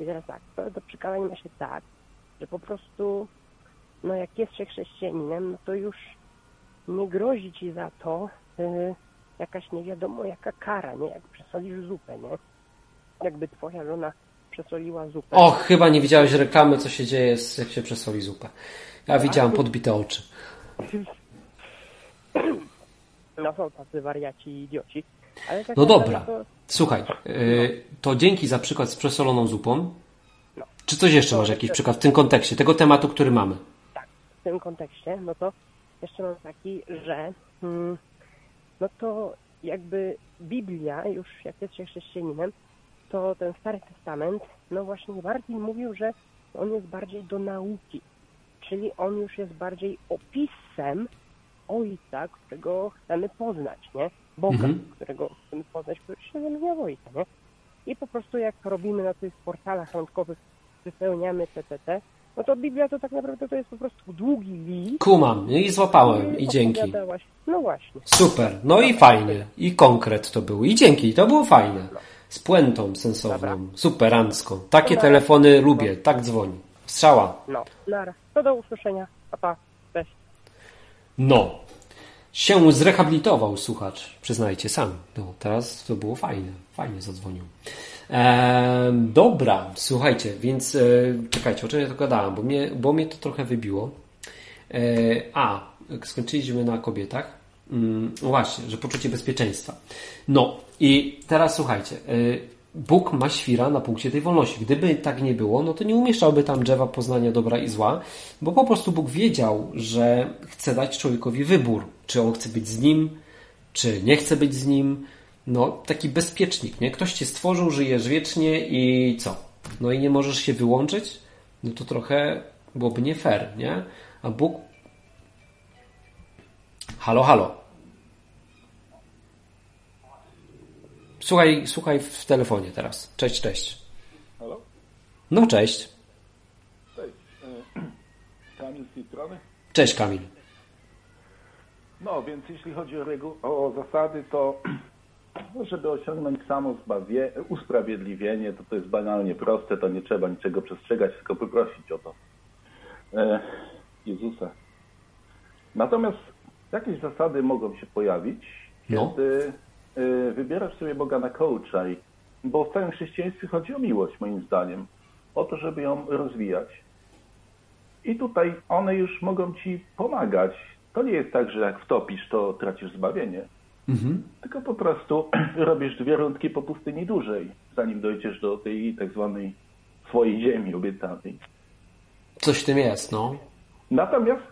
I teraz tak, to do przykazań ma się tak, że po prostu, no jak jest się chrześcijaninem, no to już nie grozi ci za to jakaś nie wiadomo jaka kara, nie? Jak przesolisz zupę, nie? Jakby twoja żona przesoliła zupę. Och, chyba nie widziałeś reklamy, co się dzieje, jak się przesoli zupę. Ja widziałam podbite oczy. No są tacy wariaci i idioci. Ale tak no dobra, to... słuchaj, to dzięki za przykład z przesoloną zupą. No. Czy coś jeszcze masz jakiś przykład w tym kontekście, tego tematu, który mamy? Tak, w tym kontekście, no to jeszcze mam taki, że no to jakby Biblia, już jak jest się chrześcijaninem, to ten Stary Testament, no właśnie Martin mówił, że on jest bardziej do nauki, czyli on już jest bardziej opisem Ojca, którego chcemy poznać, nie? Boga, którego chcemy poznać, który się zamienia w Ojca, nie? I po prostu jak robimy na tych portalach randkowych, wypełniamy TTT, no to Biblia to tak naprawdę to jest po prostu długi list. Kumam, i złapałem, i dzięki. No właśnie. Super, no i fajnie, i konkret to był, i dzięki, to było fajne. Z puentą sensowną, dobra. Superancką. Takie no, telefony no, lubię, tak dzwoni. Strzała. No, nara. To do usłyszenia. Pa, pa. Cześć. No. Się zrehabilitował słuchacz, przyznajcie sam. No, teraz to było fajne. Fajnie zadzwonił. Dobra, słuchajcie, więc czekajcie, o czym ja to gadałem, bo mnie to trochę wybiło. Skończyliśmy na kobietach. Właśnie, że poczucie bezpieczeństwa. No i teraz słuchajcie, Bóg ma świra na punkcie tej wolności. Gdyby tak nie było, no to nie umieszczałby tam drzewa poznania dobra i zła, bo po prostu Bóg wiedział, że chce dać człowiekowi wybór, czy on chce być z nim, czy nie chce być z nim. No, taki bezpiecznik, nie? Ktoś cię stworzył, żyjesz wiecznie i co? No i nie możesz się wyłączyć? No to trochę byłoby nie fair, nie? A Bóg... Halo, halo. Słuchaj w telefonie teraz. Cześć, cześć. Halo? No, cześć. Cześć. Kamil z tej strony? Cześć, Kamil. No, więc jeśli chodzi o zasady, to żeby osiągnąć samo usprawiedliwienie, to jest banalnie proste, to nie trzeba niczego przestrzegać, tylko poprosić o to Jezusa. Natomiast jakieś zasady mogą się pojawić, kiedy wybierasz sobie Boga na coacha, bo w całym chrześcijaństwie chodzi o miłość, moim zdaniem, o to, żeby ją rozwijać. I tutaj one już mogą ci pomagać. To nie jest tak, że jak wtopisz, to tracisz zbawienie. Mhm. Tylko po prostu robisz dwie rundki po pustyni dłużej, zanim dojdziesz do tej tak zwanej swojej ziemi obiecanej. Coś w tym jest, no. Natomiast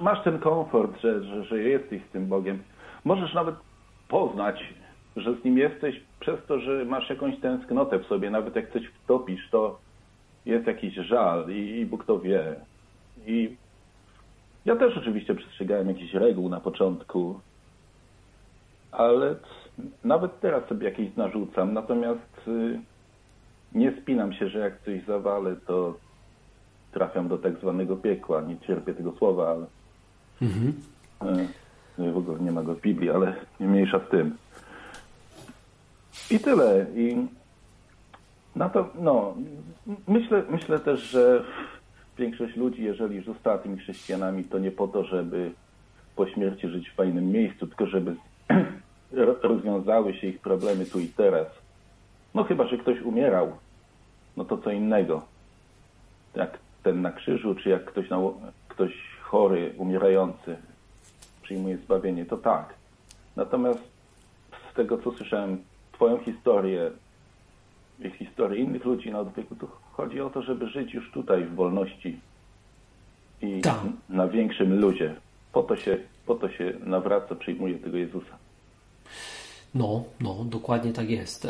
masz ten komfort, że jesteś z tym Bogiem. Możesz nawet poznać, że z Nim jesteś przez to, że masz jakąś tęsknotę w sobie. Nawet jak coś wtopisz, to jest jakiś żal i Bóg to wie. I ja też oczywiście przestrzegałem jakichś reguł na początku, ale nawet teraz sobie jakieś narzucam. Natomiast nie spinam się, że jak coś zawalę, to trafiam do tak zwanego piekła. Nie cierpię tego słowa, ale w ogóle nie ma go w Biblii, ale nie mniejsza z tym. I tyle. I na to, no, myślę też, że większość ludzi, jeżeli już została tymi chrześcijanami, to nie po to, żeby po śmierci żyć w fajnym miejscu, tylko żeby rozwiązały się ich problemy tu i teraz. No chyba, że ktoś umierał, no to co innego. Jak ten na krzyżu, czy jak ktoś chory, umierający przyjmuje zbawienie, to tak. Natomiast z tego, co słyszałem, twoją historię i historię innych ludzi na odwyku, to chodzi o to, żeby żyć już tutaj w wolności i na większym luzie. Po to się nawraca, przyjmuje tego Jezusa. No, dokładnie tak jest.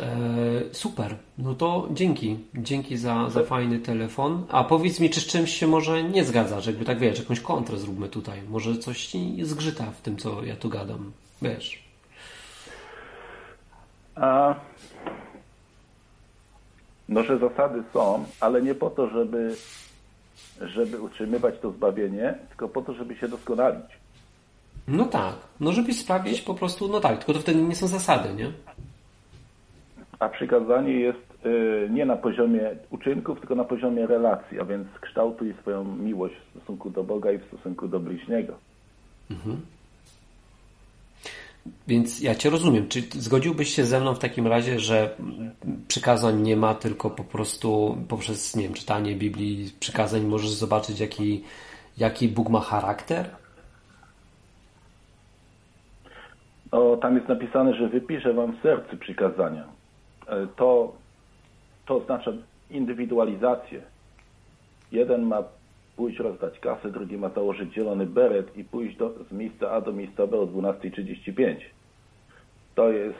Super, no to dzięki. Dzięki za fajny telefon. A powiedz mi, czy z czymś się może nie zgadzasz? Jakby tak, wiesz, jakąś kontrę zróbmy tutaj. Może coś ci zgrzyta w tym, co ja tu gadam. Wiesz. No, że zasady są, ale nie po to, żeby utrzymywać to zbawienie, tylko po to, żeby się doskonalić. No tak. No, żeby sprawdzić po prostu, no tak, tylko to wtedy nie są zasady, nie? A przykazanie jest nie na poziomie uczynków, tylko na poziomie relacji, a więc kształtuj swoją miłość w stosunku do Boga i w stosunku do bliźniego. Mhm. Więc ja Cię rozumiem. Czy zgodziłbyś się ze mną w takim razie, że przykazań nie ma, tylko po prostu poprzez, nie wiem, czytanie Biblii, przykazań możesz zobaczyć, jaki Bóg ma charakter? O, tam jest napisane, że wypiszę wam w sercu przykazania. To oznacza indywidualizację. Jeden ma pójść rozdać kasę, drugi ma założyć zielony beret i pójść z miejsca A do miejsca B o 12:35. To jest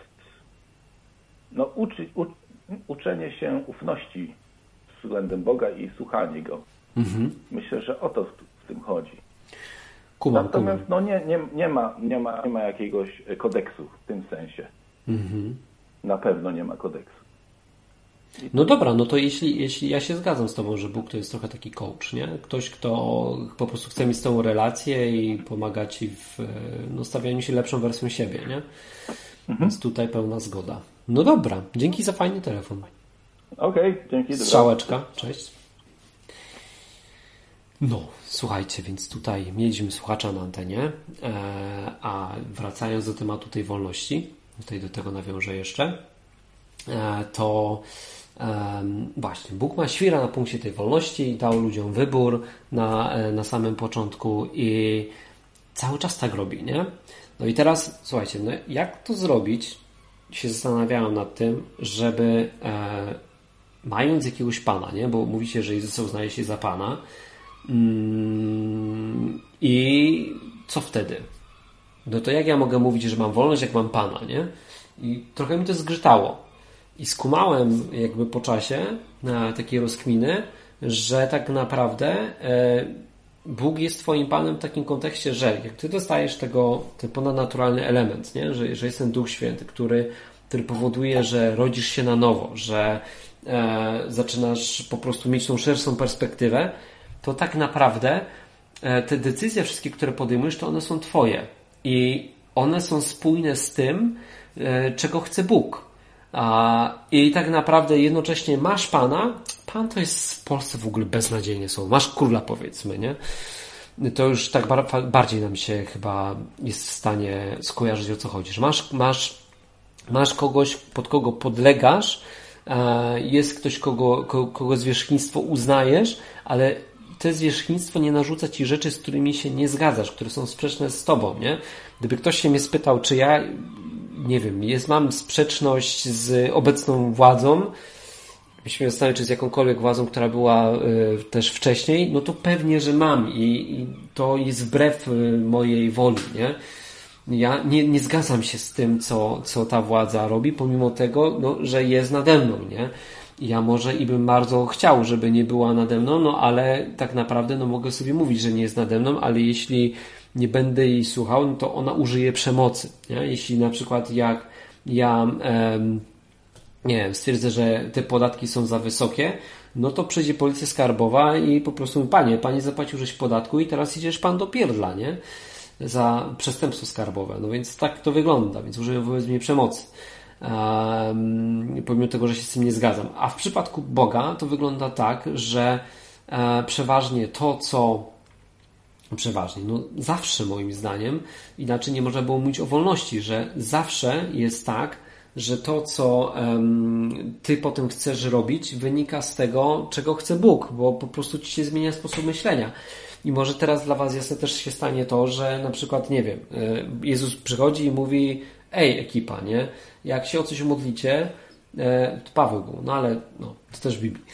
uczenie się ufności względem Boga i słuchanie Go. Mhm. Myślę, że o to w tym chodzi. Natomiast nie ma jakiegoś kodeksu w tym sensie. Mhm. Na pewno nie ma kodeksu. No dobra, no to jeśli ja się zgadzam z Tobą, że Bóg to jest trochę taki coach, nie? Ktoś, kto po prostu chce mieć z Tobą relację i pomaga Ci w stawianiu się lepszą wersją siebie, nie? Mhm. Więc tutaj pełna zgoda. No dobra, dzięki za fajny telefon. Okej, dzięki. Strzałeczka, dobra. Cześć. No, słuchajcie, więc tutaj mieliśmy słuchacza na antenie, a wracając do tematu tej wolności, tutaj do tego nawiążę jeszcze, to właśnie Bóg ma świra na punkcie tej wolności i dał ludziom wybór na samym początku i cały czas tak robi, nie? No i teraz, słuchajcie, jak to zrobić? Się zastanawiałem nad tym, żeby mając jakiegoś Pana, nie? Bo mówicie, że Jezus uznaje się za Pana i co wtedy? No to jak ja mogę mówić, że mam wolność, jak mam Pana, nie? I trochę mi to zgrzytało. I skumałem jakby po czasie na takie rozkminy, że tak naprawdę Bóg jest Twoim Panem w takim kontekście, że jak Ty dostajesz ten ponadnaturalny element, nie? Że jest ten Duch Święty, który powoduje, że rodzisz się na nowo, że zaczynasz po prostu mieć tą szerszą perspektywę, to tak naprawdę te decyzje wszystkie, które podejmujesz, to one są Twoje i one są spójne z tym, czego chce Bóg. I tak naprawdę jednocześnie masz Pana. Pan to jest w Polsce w ogóle beznadziejnie słowo. Masz króla, powiedzmy, nie? To już tak bardziej nam się chyba jest w stanie skojarzyć, o co chodzi. Że masz kogoś, pod kogo podlegasz, jest ktoś, kogo zwierzchnictwo uznajesz, ale to zwierzchnictwo nie narzuca Ci rzeczy, z którymi się nie zgadzasz, które są sprzeczne z Tobą, nie? Gdyby ktoś się mnie spytał, czy ja mam sprzeczność z obecną władzą, myśmy zastanawiali, czy z jakąkolwiek władzą, która była też wcześniej, no to pewnie, że mam i to jest wbrew mojej woli, nie? Ja nie zgadzam się z tym, co ta władza robi, pomimo tego, że jest nade mną, nie? Ja może i bym bardzo chciał, żeby nie była nade mną, ale tak naprawdę mogę sobie mówić, że nie jest nade mną, ale jeśli nie będę jej słuchał, to ona użyje przemocy. Nie? Jeśli na przykład jak ja nie wiem, stwierdzę, że te podatki są za wysokie, to przyjdzie policja skarbowa i po prostu mówi: panie zapłacił żeś podatku i teraz idziesz pan do pierdla, nie? Za przestępstwo skarbowe. No więc tak to wygląda, więc użyją wobec mnie przemocy. Pomimo tego, że się z tym nie zgadzam. A w przypadku Boga to wygląda tak, że przeważnie to, co przeważnie, zawsze moim zdaniem, inaczej nie można było mówić o wolności, że zawsze jest tak, że to, co ty potem chcesz robić, wynika z tego, czego chce Bóg, bo po prostu ci się zmienia sposób myślenia. I może teraz dla was jasne też się stanie to, że na przykład, nie wiem, Jezus przychodzi i mówi: ej, ekipa, nie? Jak się o coś modlicie, to Paweł był, ale to też w Biblii.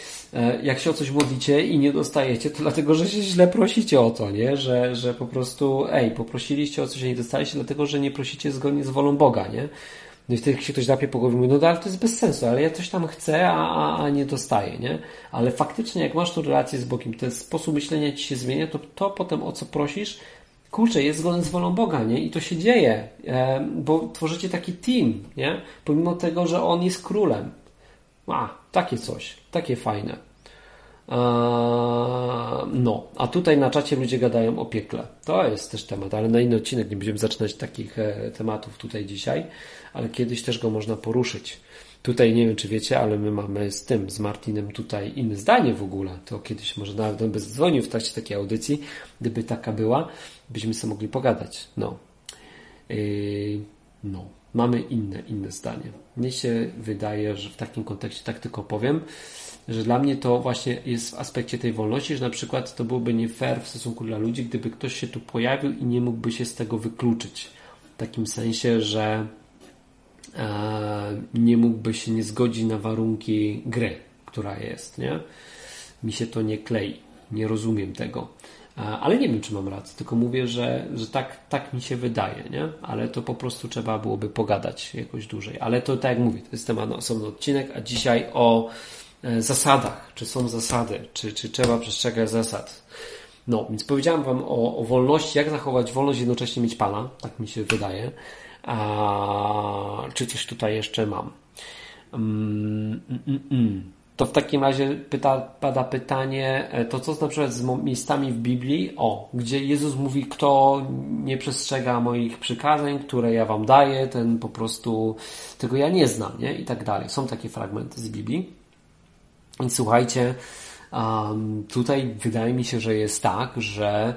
Jak się o coś modlicie i nie dostajecie, to dlatego, że się źle prosicie o to, nie? Że po prostu poprosiliście o coś, a nie dostaliście, dlatego, że nie prosicie zgodnie z wolą Boga, nie? No i wtedy się ktoś napie po głowie i mówi: ale to jest bez sensu, ale ja coś tam chcę, a nie dostaję, nie? Ale faktycznie, jak masz tą relację z Bogiem, ten sposób myślenia ci się zmienia, to potem o co prosisz, kurczę, jest zgodne z wolą Boga, nie? I to się dzieje, bo tworzycie taki team, nie? Pomimo tego, że On jest królem. Takie coś, takie fajne. A tutaj na czacie ludzie gadają o piekle. To jest też temat, ale na inny odcinek nie będziemy zaczynać takich tematów tutaj dzisiaj, ale kiedyś też go można poruszyć. Tutaj nie wiem, czy wiecie, ale my mamy z Martinem tutaj inne zdanie w ogóle. To kiedyś może nawet on by zadzwonił w trakcie takiej audycji, gdyby taka była, byśmy sobie mogli pogadać. No. Mamy inne zdanie. Mnie się wydaje, że w takim kontekście tak tylko powiem, że dla mnie to właśnie jest w aspekcie tej wolności, że na przykład to byłoby nie fair w stosunku dla ludzi, gdyby ktoś się tu pojawił i nie mógłby się z tego wykluczyć. W takim sensie, że nie mógłby się nie zgodzić na warunki gry, która jest, nie? Mi się to nie klei. Nie rozumiem tego. Ale nie wiem, czy mam rację, tylko mówię, że tak mi się wydaje, nie? Ale to po prostu trzeba byłoby pogadać jakoś dłużej. Ale to tak jak mówię, to jest temat na osobny odcinek, a dzisiaj o zasadach. Czy są zasady? Czy trzeba przestrzegać zasad? No, więc powiedziałem Wam o wolności, jak zachować wolność, jednocześnie mieć Pana, tak mi się wydaje. Czy coś tutaj jeszcze mam? To w takim razie pada pytanie, to co na przykład z miejscami w Biblii, gdzie Jezus mówi, kto nie przestrzega moich przykazań, które ja wam daję, ten po prostu, tego ja nie znam, nie? I tak dalej. Są takie fragmenty z Biblii. I słuchajcie, tutaj wydaje mi się, że jest tak, że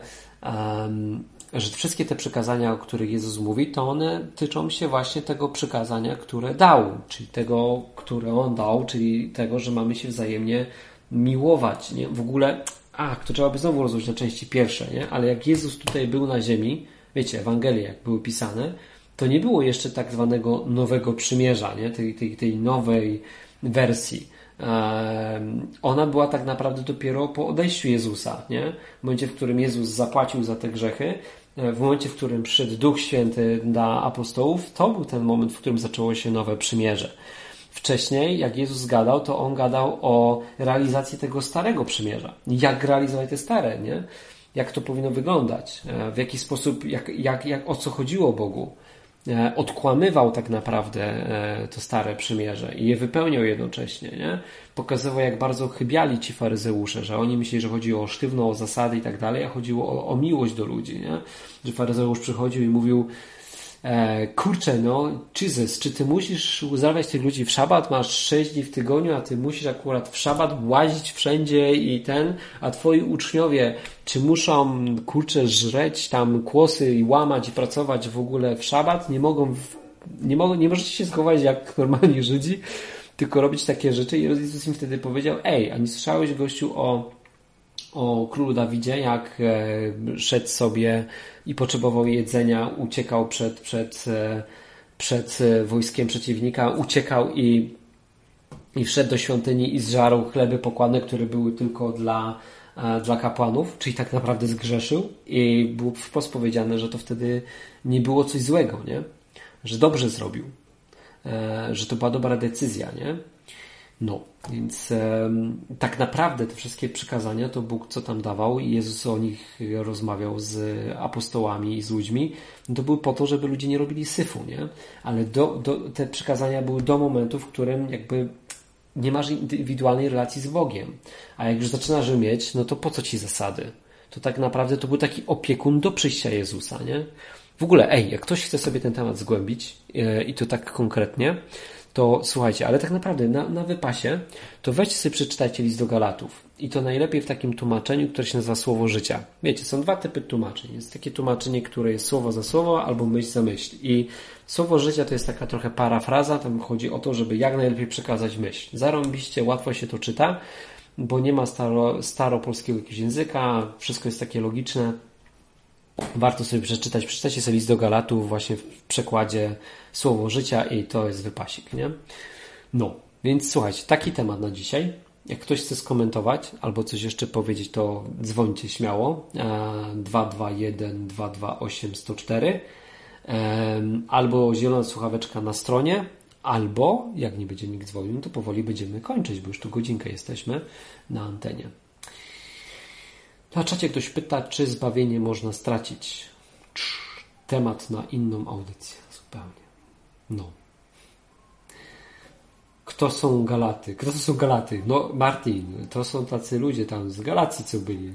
wszystkie te przykazania, o których Jezus mówi, to one tyczą się właśnie tego przykazania, które dał, czyli tego, które On dał, czyli tego, że mamy się wzajemnie miłować. Nie? W ogóle, to trzeba by znowu rozłożyć na części pierwsze, nie? Ale jak Jezus tutaj był na ziemi, wiecie, Ewangelie jak były pisane, to nie było jeszcze tak zwanego nowego przymierza, nie? Tej nowej wersji. Ona była tak naprawdę dopiero po odejściu Jezusa, nie? W momencie, w którym Jezus zapłacił za te grzechy, w momencie, w którym przyszedł Duch Święty dla apostołów, to był ten moment, w którym zaczęło się nowe przymierze. Wcześniej, jak Jezus gadał, to On gadał o realizacji tego starego przymierza. Jak realizować te stare, nie? Jak to powinno wyglądać? W jaki sposób, jak o co chodziło Bogu? Odkłamywał tak naprawdę to stare przymierze i je wypełniał jednocześnie, nie? Pokazywał, jak bardzo chybiali ci faryzeusze, że oni myśleli, że chodziło sztywno o zasady i tak dalej, a chodziło o miłość do ludzi, nie? Że faryzeusz przychodził i mówił, kurczę, Jesus, czy ty musisz uzdrawiać tych ludzi w szabat? Masz 6 dni w tygodniu, a ty musisz akurat w szabat łazić wszędzie a twoi uczniowie, czy muszą, żreć tam kłosy i łamać i pracować w ogóle w szabat? Nie możecie się schować jak normalni Żydzi, tylko robić takie rzeczy. I Jezus im wtedy powiedział, a nie słyszałeś, gościu, o królu Dawidzie, jak szedł sobie i potrzebował jedzenia, uciekał przed wojskiem przeciwnika, uciekał i wszedł do świątyni i zżarł chleby pokładne, które były tylko dla kapłanów, czyli tak naprawdę zgrzeszył i było wprost powiedziane, że to wtedy nie było coś złego, nie? Że dobrze zrobił, że to była dobra decyzja, nie? No, więc tak naprawdę te wszystkie przykazania to Bóg co tam dawał i Jezus o nich rozmawiał z apostołami i z ludźmi, to były po to, żeby ludzie nie robili syfu, nie? Ale te przykazania były do momentu, w którym jakby nie masz indywidualnej relacji z Bogiem. A jak już zaczynasz mieć, no to po co ci zasady? To tak naprawdę to był taki opiekun do przyjścia Jezusa, nie? W ogóle, jak ktoś chce sobie ten temat zgłębić i to tak konkretnie, to słuchajcie, ale tak naprawdę na wypasie to weźcie sobie, przeczytajcie List do Galatów i to najlepiej w takim tłumaczeniu, które się nazywa Słowo Życia. Wiecie, są dwa typy tłumaczeń. Jest takie tłumaczenie, które jest słowo za słowo albo myśl za myśl i Słowo Życia to jest taka trochę parafraza, tam chodzi o to, żeby jak najlepiej przekazać myśl. Zarąbiście łatwo się to czyta, bo nie ma staropolskiego jakiegoś języka, wszystko jest takie logiczne. Warto sobie przeczytać. Przeczytajcie sobie List do Galatów właśnie w przekładzie Słowo Życia i to jest wypasik, nie? No, więc słuchajcie, taki temat na dzisiaj. Jak ktoś chce skomentować albo coś jeszcze powiedzieć, to dzwońcie śmiało. 221 228 104 albo zielona słuchaweczka na stronie, albo jak nie będzie nikt dzwonił, to powoli będziemy kończyć, bo już tu godzinkę jesteśmy na antenie. Na czacie ktoś pyta, czy zbawienie można stracić. Temat na inną audycję. Zupełnie. No. Kto to są Galaty? No, Martin. To są tacy ludzie tam z Galacji, co byli.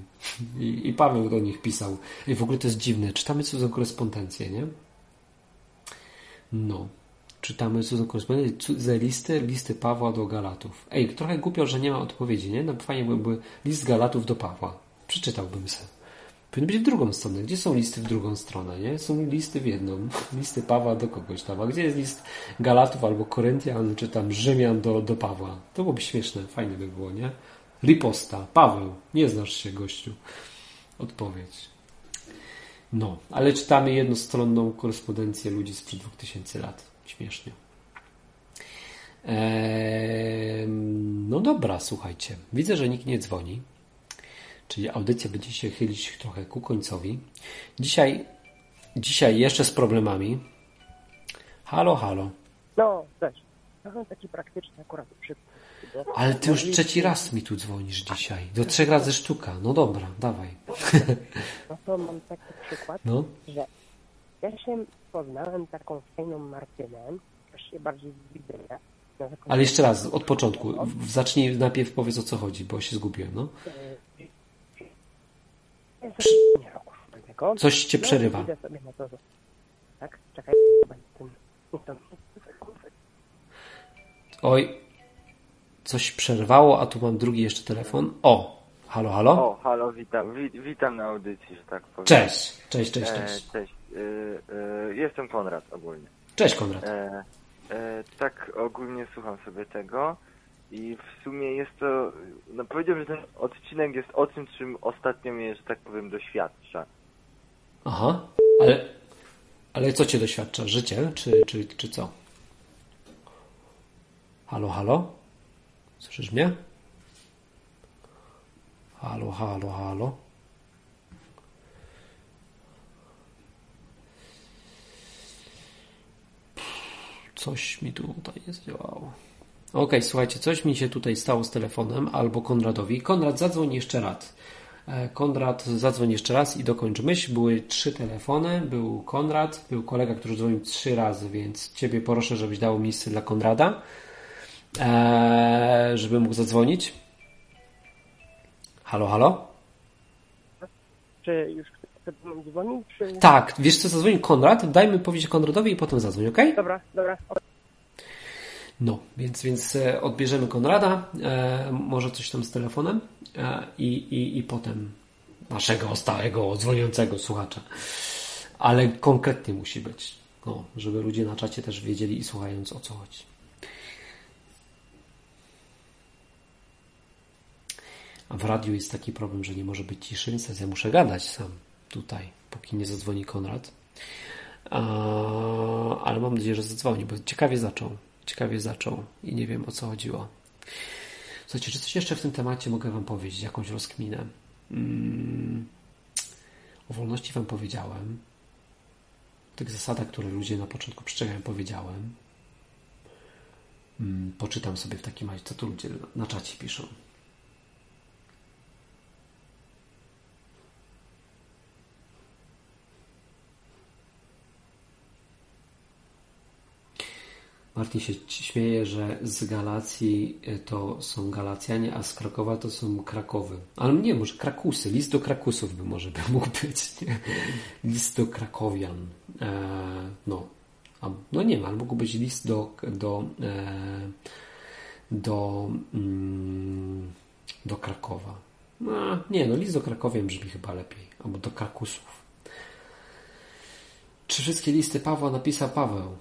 I Paweł do nich pisał. I w ogóle to jest dziwne. Czytamy cudzą korespondencję, nie? No. czytamy cudzą korespondencję, ze listy Pawła do Galatów. Ej, trochę głupio, że nie ma odpowiedzi, nie? No fajnie byłby list Galatów do Pawła. Przeczytałbym sobie. Powinno być w drugą stronę. Gdzie są listy w drugą stronę, nie? Są listy w jedną. Listy Pawła do kogoś tam. A gdzie jest list Galatów albo Koryntian, czy tam Rzymian do Pawła? To byłoby śmieszne. Fajnie by było, nie? Riposta. Paweł. Nie znasz się, gościu. Odpowiedź. No, ale czytamy jednostronną korespondencję ludzi sprzed 2000 lat. Śmiesznie. No dobra, słuchajcie. Widzę, że nikt nie dzwoni. Czyli audycja będzie się chylić trochę ku końcowi. Dzisiaj jeszcze z problemami. Halo, halo. No, też. No, taki praktyczny akurat. Ale ty już trzeci raz mi tu dzwonisz dzisiaj. Do 3 razy sztuka. No dobra, dawaj. No to mam taki przykład, no, że ja się poznałem taką fajną Martynę, też się bardziej widzę. Ale jeszcze raz, od początku. Zacznij najpierw, powiedz o co chodzi, bo się zgubiłem, no. Coś cię przerywa. Tak, czekaj. Oj, coś przerwało, a tu mam drugi jeszcze telefon. O, halo, halo. O, halo, witam. Witam na audycji, że tak powiem. Cześć. Jestem Konrad ogólnie. Cześć, Konrad. Tak ogólnie słucham sobie tego i w sumie jest to, no powiedziałbym, że ten odcinek jest o tym, czym ostatnio mnie, że tak powiem, doświadcza. Aha, ale co cię doświadcza? Życie czy co? Halo, halo? Słyszysz mnie? Halo, halo, halo. Coś mi tutaj nie zdziałało. Okej, słuchajcie, coś mi się tutaj stało z telefonem albo Konradowi. Konrad, zadzwoń jeszcze raz. I dokończ myśl. Były 3 telefony, był Konrad, był kolega, który dzwonił 3 razy, więc ciebie proszę, żebyś dał miejsce dla Konrada. Żeby mógł zadzwonić. Halo, halo? Czy już dzwonił? Czy... Tak, wiesz co, zadzwonił Konrad. Dajmy powiedzieć Konradowi i potem zadzwoń, okej? Okay? Dobra. No, więc odbierzemy Konrada, może coś tam z telefonem i potem naszego stałego, dzwoniącego słuchacza. Ale konkretnie musi być, no, żeby ludzie na czacie też wiedzieli i słuchając o co chodzi. A w radiu jest taki problem, że nie może być ciszy, więc ja muszę gadać sam tutaj, póki nie zadzwoni Konrad. Ale mam nadzieję, że zadzwoni, bo ciekawie zaczął i nie wiem o co chodziło. Słuchajcie, czy coś jeszcze w tym temacie mogę wam powiedzieć, jakąś rozkminę? O wolności wam powiedziałem, o tych zasadach, które ludzie na początku przestrzegają, powiedziałem. Poczytam sobie w takim razie, co tu ludzie na czacie piszą. Martin się śmieje, że z Galacji to są Galacjanie, a z Krakowa to są Krakowy. Ale nie, może Krakusy. List do Krakusów by mógł być. List do Krakowian. No nie ma, ale mógł być list do Krakowa. List do Krakowian brzmi chyba lepiej. Albo do Krakusów. Czy wszystkie listy Pawła napisał Paweł?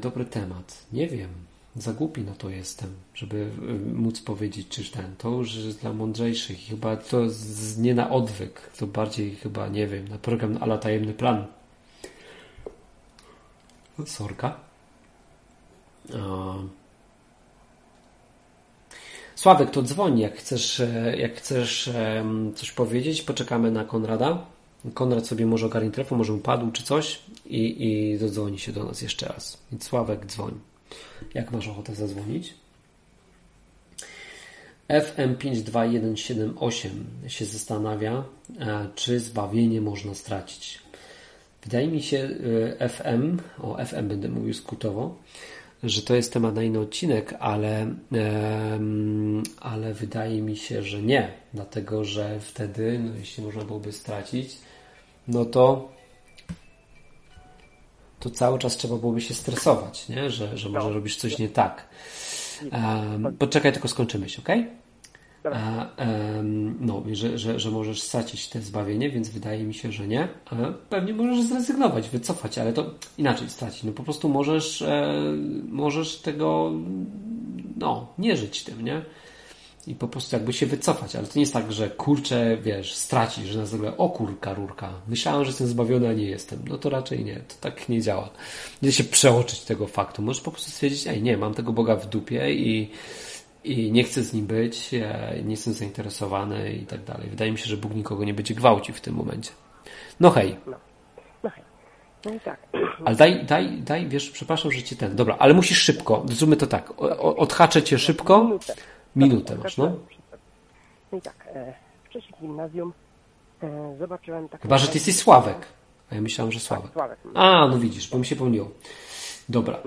Dobry temat. Nie wiem. Za głupi na to jestem, żeby móc powiedzieć, czyż ten. To już jest dla mądrzejszych. Chyba to nie na odwyk. To bardziej chyba, nie wiem, na program ala tajemny plan. Sorka. Sławek, to dzwoni. Jak chcesz coś powiedzieć, poczekamy na Konrada. Konrad sobie może ogarnie telefon, może upadł czy coś i dodzwoni się do nas jeszcze raz. Więc Sławek, dzwoń. Jak masz ochotę zadzwonić? FM52178 się zastanawia, czy zbawienie można stracić. Wydaje mi się FM będę mówił skrótowo, że to jest temat na inny odcinek, ale wydaje mi się, że nie. Dlatego, że wtedy, jeśli można byłoby stracić, no to to cały czas trzeba byłoby się stresować, nie? Że może robisz coś nie tak. Poczekaj, tylko skończymy się, okej? Okay? No, że możesz stracić te zbawienie, więc wydaje mi się, że nie. Pewnie możesz zrezygnować, wycofać, ale to inaczej stracić. No po prostu możesz tego nie żyć tym, nie? I po prostu jakby się wycofać, ale to nie jest tak, że kurczę, wiesz, stracisz, że nagle o kurka, rurka, myślałem, że jestem zbawiony, a nie jestem. No to raczej nie, to tak nie działa. Nie da się przeoczyć tego faktu. Możesz po prostu stwierdzić, nie, mam tego Boga w dupie i nie chcę z nim być, nie jestem zainteresowany i tak dalej. Wydaje mi się, że Bóg nikogo nie będzie gwałcił w tym momencie. No hej. No i tak. Ale daj, wiesz, przepraszam, że ci ten, dobra, ale musisz szybko, zróbmy to tak, odhaczę cię szybko. Minutę masz, no? No i tak, w czasie gimnazjum zobaczyłem taką... Chyba, że ty jesteś Sławek. A ja myślałem, że Sławek. A, no widzisz, bo mi się pomyliło. Dobra,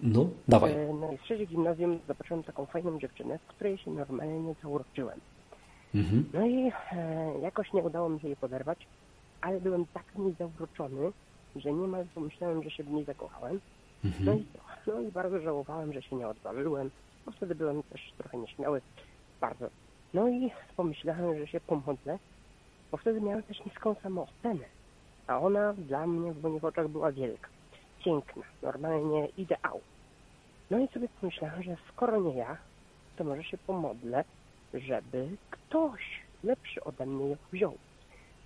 no, dawaj. No i w czasie gimnazjum zobaczyłem taką fajną dziewczynę, z której się normalnie zauroczyłem. Mhm. No i jakoś nie udało mi się jej poderwać, ale byłem tak niezauroczony, że niemal pomyślałem, że się w niej zakochałem. Mhm. No i bardzo żałowałem, że się nie odważyłem. Bo wtedy byłem też trochę nieśmiały, bardzo. No i pomyślałem, że się pomodlę, bo wtedy miałem też niską samoocenę. A ona dla mnie w moich oczach była wielka, piękna, normalnie ideał. No i sobie pomyślałem, że skoro nie ja, to może się pomodlę, żeby ktoś lepszy ode mnie ją wziął.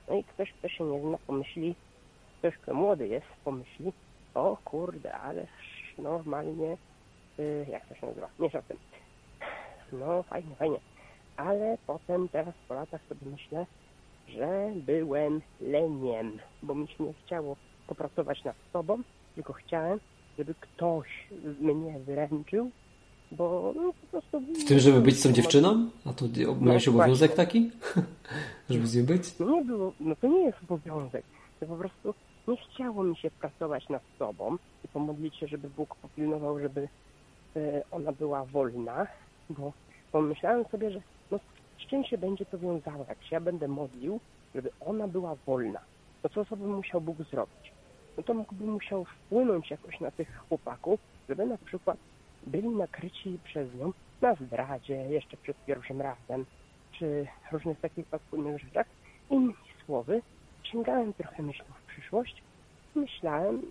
No i ktoś, kto się nie zna, pomyśli, ktoś, kto młody jest, pomyśli, o kurde, ale normalnie... jak to się nazywa? Mniejsza o tym. No, fajnie, fajnie. Ale potem teraz po latach sobie myślę, że byłem leniem, bo mi się nie chciało popracować nad sobą, tylko chciałem, żeby ktoś mnie wyręczył, bo po prostu... W tym, żeby być z tą dziewczyną? A to miałeś obowiązek taki? Żeby z nią być? Nie było, no to nie jest obowiązek. To po prostu nie chciało mi się pracować nad sobą i pomodlić się, żeby Bóg popilnował, żeby ona była wolna, bo pomyślałem sobie, że z czym się będzie to wiązało, jak się ja będę modlił, żeby ona była wolna. No co sobie musiał Bóg zrobić? No to mógłby musiał wpłynąć jakoś na tych chłopaków, żeby na przykład byli nakryci przez nią na zdradzie, jeszcze przed pierwszym razem, czy różnych takich podpójnych rzeczach. Innymi słowy, sięgałem trochę myślą w przyszłość i myślałem,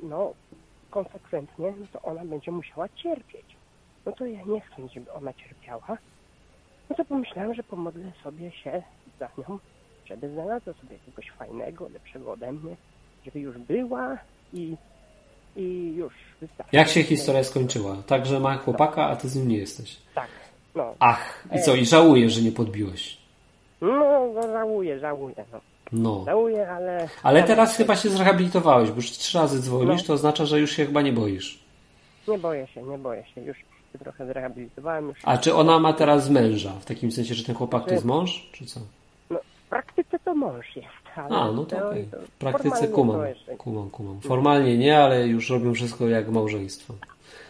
konsekwentnie, to ona będzie musiała cierpieć. No to ja nie chcę, żeby ona cierpiała. No to pomyślałem, że pomodlę sobie się za nią, żeby znalazła sobie kogoś fajnego, lepszego ode mnie, żeby już była i już wystarczy. Jak się historia skończyła? Tak, że ma chłopaka, a ty z nim nie jesteś. Tak. No. Ach, i co? I żałujesz, że nie podbiłeś? No, żałuję. No. Żałuję, ale... Ale teraz chyba się zrehabilitowałeś, bo już 3 razy dzwonisz, to oznacza, że już się chyba nie boisz. Nie boję się. Już się trochę zrehabilitowałem. Już... A czy ona ma teraz męża? W takim sensie, że ten chłopak to jest mąż? Czy co? No, w praktyce to mąż jest. Ale no to okej. Okay. W praktyce kumam. Formalnie nie, ale już robią wszystko jak małżeństwo.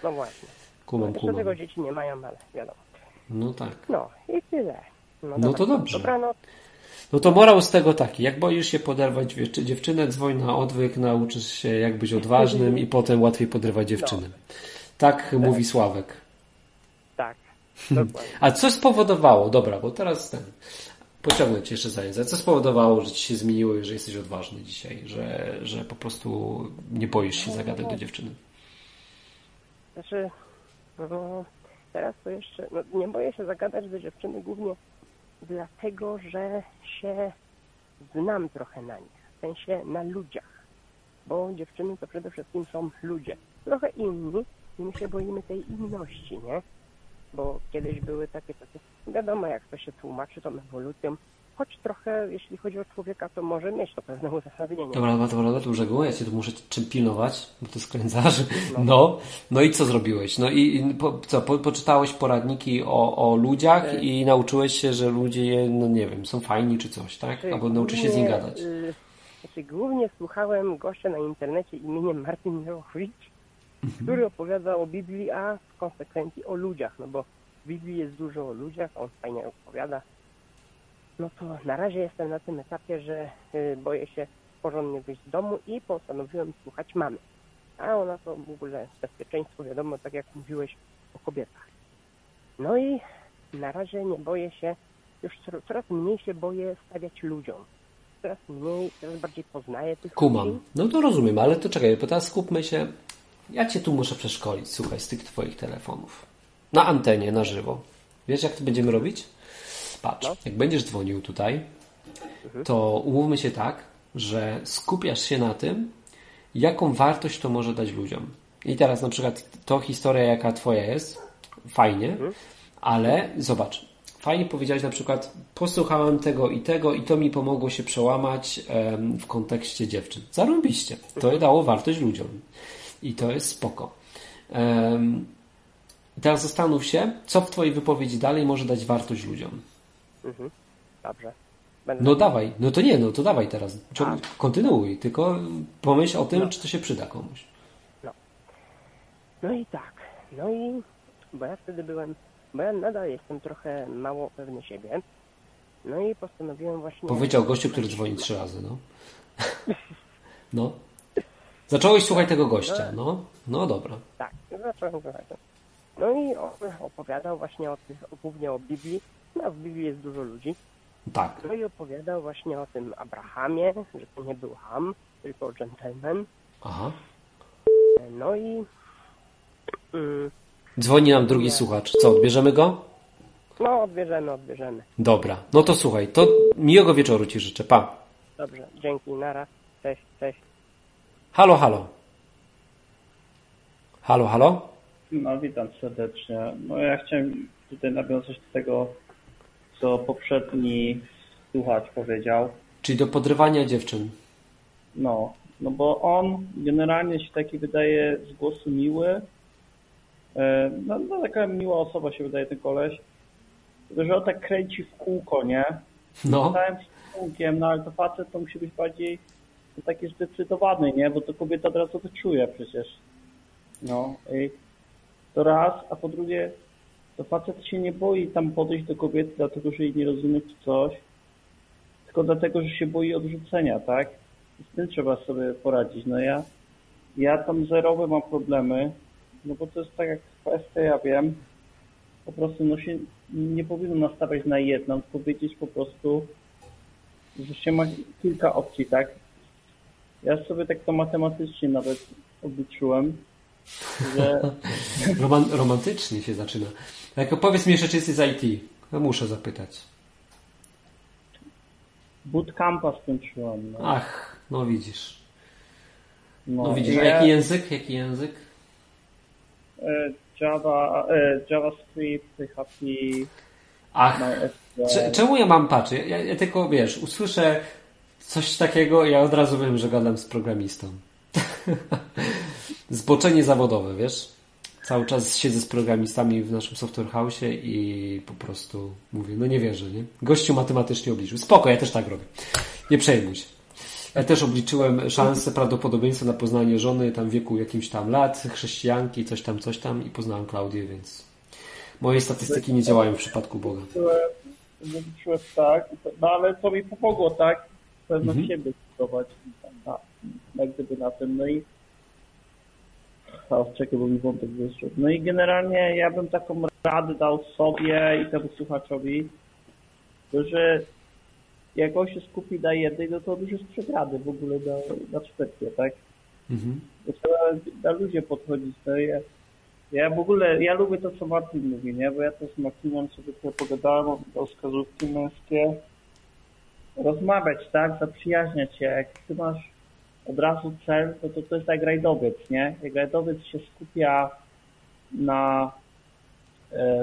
No właśnie. Kumam. Tego dzieci nie mają, ale wiadomo. No tak. No i tyle. No to dobrze. Dobranoc. No to morał z tego taki, jak boisz się poderwać dziewczynę, dzwoń na odwyk, nauczysz się jak być odważnym i potem łatwiej podrywać dziewczynę. Tak mówi Sławek. Tak. A co spowodowało, dobra, bo teraz pociągnę cię jeszcze za język, co spowodowało, że ci się zmieniło i że jesteś odważny dzisiaj, że po prostu nie boisz się zagadać do dziewczyny? Znaczy, teraz to jeszcze, nie boję się zagadać do dziewczyny głównie dlatego, że się znam trochę na nich, w sensie na ludziach, bo dziewczyny to przede wszystkim są ludzie, trochę inni i my się boimy tej inności, nie? Bo kiedyś były takie, wiadomo jak to się tłumaczy tą ewolucją, choć trochę, jeśli chodzi o człowieka, to może mieć to pewne uzasadnienie. Dobra, to już ja cię tu muszę czym pilnować, bo ty skręcasz. No i co zrobiłeś? No i poczytałeś poradniki o ludziach i nauczyłeś się, że ludzie, są fajni czy coś, tak? Albo nauczyłeś się z nim gadać. Głównie słuchałem gościa na internecie imieniem Martin, który opowiadał o Biblii, a w konsekwencji o ludziach, no bo w Biblii jest dużo o ludziach, on fajnie opowiada. No to na razie jestem na tym etapie, że boję się porządnie wyjść z domu i postanowiłem słuchać mamy. a ona to w ogóle bezpieczeństwo, wiadomo, tak jak mówiłeś o kobietach. No i na razie nie boję się, już coraz mniej się boję stawiać ludziom. Coraz mniej, coraz bardziej poznaję tych ludzi. No to rozumiem, ale to czekaj, bo teraz skupmy się. Ja cię tu muszę przeszkolić, słuchaj, z tych twoich telefonów. Na antenie, na żywo. Wiesz, jak to będziemy robić? Patrz, no. Jak będziesz dzwonił tutaj, to umówmy się tak, że skupiasz się na tym, jaką wartość to może dać ludziom. I teraz na przykład to historia, jaka twoja jest, fajnie, ale zobacz, fajnie powiedziałeś na przykład, posłuchałem tego i tego i to mi pomogło się przełamać w kontekście dziewczyn. Zarobiście. To dało wartość ludziom. I to jest spoko. Teraz zastanów się, co w twojej wypowiedzi dalej może dać wartość ludziom. Dobrze. Będę dawaj. No to nie, no to dawaj teraz. Kontynuuj, tylko pomyśl o tym, czy to się przyda komuś. No i tak. No i bo ja wtedy byłem, bo ja nadal jestem trochę mało pewny siebie. No i postanowiłem właśnie... Powiedział gościu, który dzwoni 3 razy, no. No. Zacząłeś słuchać tego gościa, no. No dobra. Tak, zacząłem słuchać. No i on opowiadał właśnie o tych, głównie o Biblii. No w Biblii jest dużo ludzi. Tak. No i opowiadał właśnie o tym Abrahamie, że to nie był Ham, tylko gentleman. Aha. No i... Dzwoni nam drugi słuchacz. Co, odbierzemy go? No, odbierzemy. Dobra, no to słuchaj, to miłego wieczoru ci życzę, pa. Dobrze, dzięki, nara, cześć. Halo? No, witam serdecznie. No, ja chciałem tutaj nawiązać do tego, co poprzedni słuchacz powiedział. Czyli do podrywania dziewczyn. No bo on generalnie się taki wydaje z głosu miły. No taka miła osoba się wydaje ten koleś, że on tak kręci w kółko, nie? No. Stałem z kółkiem, no ale to facet to musi być bardziej taki zdecydowany, nie? Bo to kobieta od razu to czuje przecież. No i to raz, a po drugie to facet się nie boi tam podejść do kobiety dlatego, że jej nie rozumie czy coś, tylko dlatego, że się boi odrzucenia, tak? I z tym trzeba sobie poradzić. No ja tam zerowe mam problemy. No bo to jest tak jak kwestia, ja wiem, po prostu no się nie powinno nastawiać na jedną, tylko wiedzieć po prostu, że się ma kilka opcji, tak? Ja sobie tak to matematycznie nawet obliczyłem, że... Romantycznie się zaczyna. Jak powiedz mi jeszcze, czy jesteś z IT? No muszę zapytać. Bootcampa skończyłem. No. Ach, no widzisz. No widzisz, a jaki język? JavaScript, PHP. Ach, czemu ja mam patrzeć? Ja tylko, wiesz, usłyszę coś takiego, ja od razu wiem, że gadam z programistą. Zboczenie zawodowe, wiesz? Cały czas siedzę z programistami w naszym software house i po prostu mówię, no nie wierzę, nie? Gościu matematycznie obliczył. Spoko, ja też tak robię. Nie przejmuj się. Ja też obliczyłem szansę, prawdopodobieństwo na poznanie żony tam w wieku jakimś tam lat, chrześcijanki, coś tam i poznałem Klaudię, więc moje statystyki nie działają w przypadku Boga. Obliczyłem tak, no ale to mi pomogło, tak? Pewno siebie budować na gdyby na tym, no i czekaj, bo mi wątek wyszedł. No i generalnie ja bym taką radę dał sobie i temu słuchaczowi, że jak on się skupi na jednej, no to on już jest przegrany w ogóle na czwórkę, tak? To trzeba na ludzie podchodzić. No ja w ogóle, ja lubię to, co Martin mówi, nie? Bo ja też z Martinem sobie trochę pogadałem o wskazówki męskie. Rozmawiać, tak? Zaprzyjaźniać się. Jak ty masz od razu cel, no to jest jak rajdowiec, nie? Jak rajdowiec się skupia na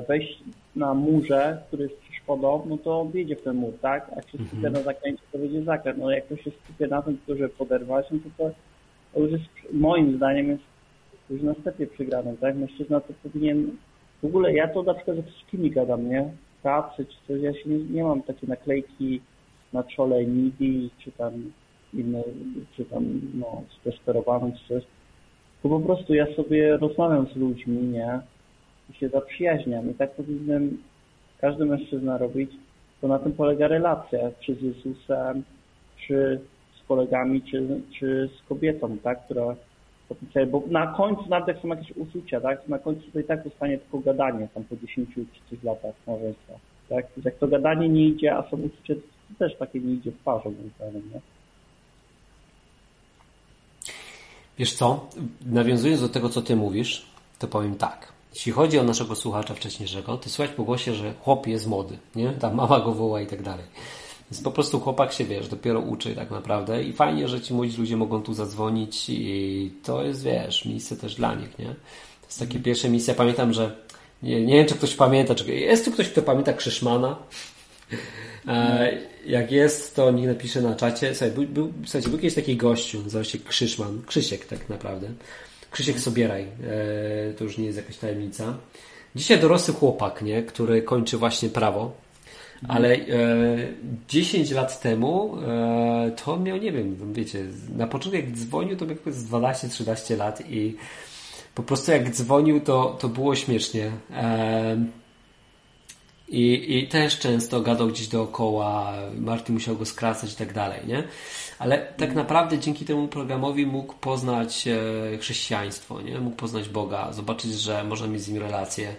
wejść na murze, który jest przeszkodą, no to wjedzie w ten mur, tak? Jak się skupia na zakręcie, to będzie zakręt. No jak to się skupia na tym, żeby poderwać, no to już jest, moim zdaniem jest już na stepie przegranym, tak? Mężczyzna to powinien... W ogóle ja to na przykład ze wszystkimi gadam, nie? Pracy czy coś, ja się nie mam takiej naklejki na czole midi, czy tam inne, czy tam, no, sterowanych, czy coś. To po prostu ja sobie rozmawiam z ludźmi, nie? I się zaprzyjaźniam. I tak powinienem każdy mężczyzna robić, to na tym polega relacja, czy z Jezusem, czy z kolegami, czy z kobietą, tak, która bo na końcu nawet jak są jakieś uczucia, tak? Na końcu to i tak zostanie tylko gadanie tam po 10 czy coś latach małżeństwa, tak? Jak to gadanie nie idzie, a są uczucia, to też takie nie idzie w parze, moim zdaniem, nie? Wiesz co, nawiązując do tego, co ty mówisz, to powiem tak. Jeśli chodzi o naszego słuchacza wcześniejszego, ty słyszałeś po głosie, że chłop jest młody, nie? Ta mama go woła i tak dalej. Więc po prostu chłopak się, wiesz, dopiero uczy tak naprawdę i fajnie, że ci młodzi ludzie mogą tu zadzwonić i to jest, wiesz, miejsce też dla nich, nie? To jest takie pierwsze miejsce. Ja pamiętam, że nie wiem, czy ktoś pamięta, czy jest tu ktoś, kto pamięta Krzyszmana? Jak jest, to niech napisze na czacie. Słuchajcie, był kiedyś taki gościu, nazywał się Krzyszman, Krzysiek tak naprawdę. Krzysiek Sobieraj, to już nie jest jakaś tajemnica. Dzisiaj dorosły chłopak, nie? Który kończy właśnie prawo, ale 10 lat temu to on miał, nie wiem, wiecie, na początku jak dzwonił, to miał z 12-13 lat i po prostu jak dzwonił, to było śmiesznie. I też często gadał gdzieś dookoła, Martin musiał go skracać i tak dalej, nie? Ale tak naprawdę dzięki temu programowi mógł poznać chrześcijaństwo, nie? Mógł poznać Boga, zobaczyć, że można mieć z nim relacje.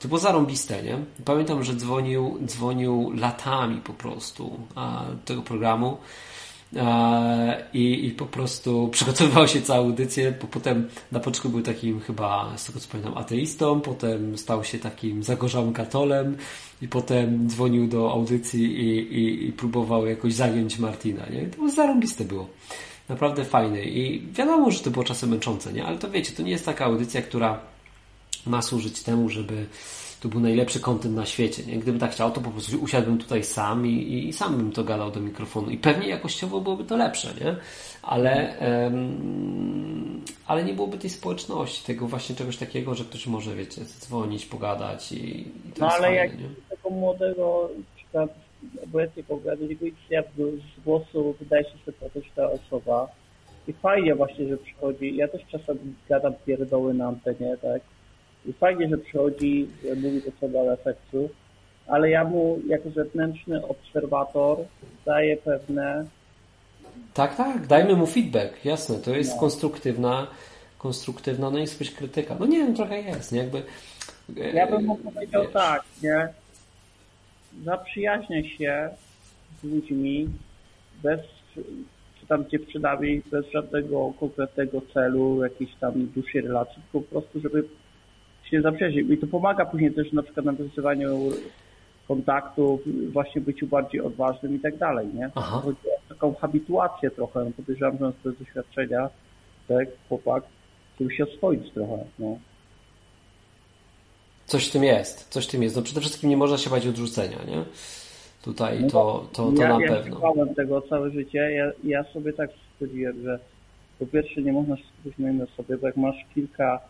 To było zarąbiste, nie? Pamiętam, że dzwonił latami po prostu do tego programu i po prostu przygotowywał się całą audycję, bo potem na początku był takim chyba, z tego co pamiętam, ateistą, potem stał się takim zagorzałym katolem i potem dzwonił do audycji i próbował jakoś zagiąć Martina, nie? To zarąbiste było. Naprawdę fajne i wiadomo, że to było czasem męczące, nie? Ale to wiecie, to nie jest taka audycja, która ma służyć temu, żeby to był najlepszy content na świecie, nie? Gdybym tak chciał, to po prostu usiadłbym tutaj sam i sam bym to gadał do mikrofonu i pewnie jakościowo byłoby to lepsze, nie? Ale nie byłoby tej społeczności, tego właśnie czegoś takiego, że ktoś może, wiecie, dzwonić, pogadać i to no jest ale fajne, jak nie? Tego młodego, czy tam obecnie z głosu wydaje się, że to też ta osoba i fajnie właśnie, że przychodzi, ja też czasem gadam pierdoły na antenie, tak? I fajnie, że przychodzi, mówi do sobie o efektu, ale ja mu jako zewnętrzny obserwator daję pewne... Tak, dajmy mu feedback, jasne, to jest konstruktywna, no jest jakaś krytyka. No nie wiem, trochę jest, nie? Jakby... Ja bym mu powiedział wiesz. Tak, nie? Zaprzyjaźnię się z ludźmi bez, czy tam dziewczynami, bez żadnego konkretnego celu, jakiejś tam dłuższej relacji, tylko po prostu, żeby się zaprzyjaźnił. I to pomaga później też na przykład nawiązywaniu kontaktów, właśnie byciu bardziej odważnym i tak dalej, nie? Aha. Chodzi o taką habituację trochę, podejrzewam, że z doświadczenia, tak, chłopak, żeby się oswoić trochę, no. Coś w tym jest. No przede wszystkim nie można się bać odrzucenia, nie? Tutaj no, to ja, na ja pewno. Ja słuchałem tego całe życie, ja sobie tak stwierdziłem, że po pierwsze nie można się skupić na innej osobie, bo jak masz kilka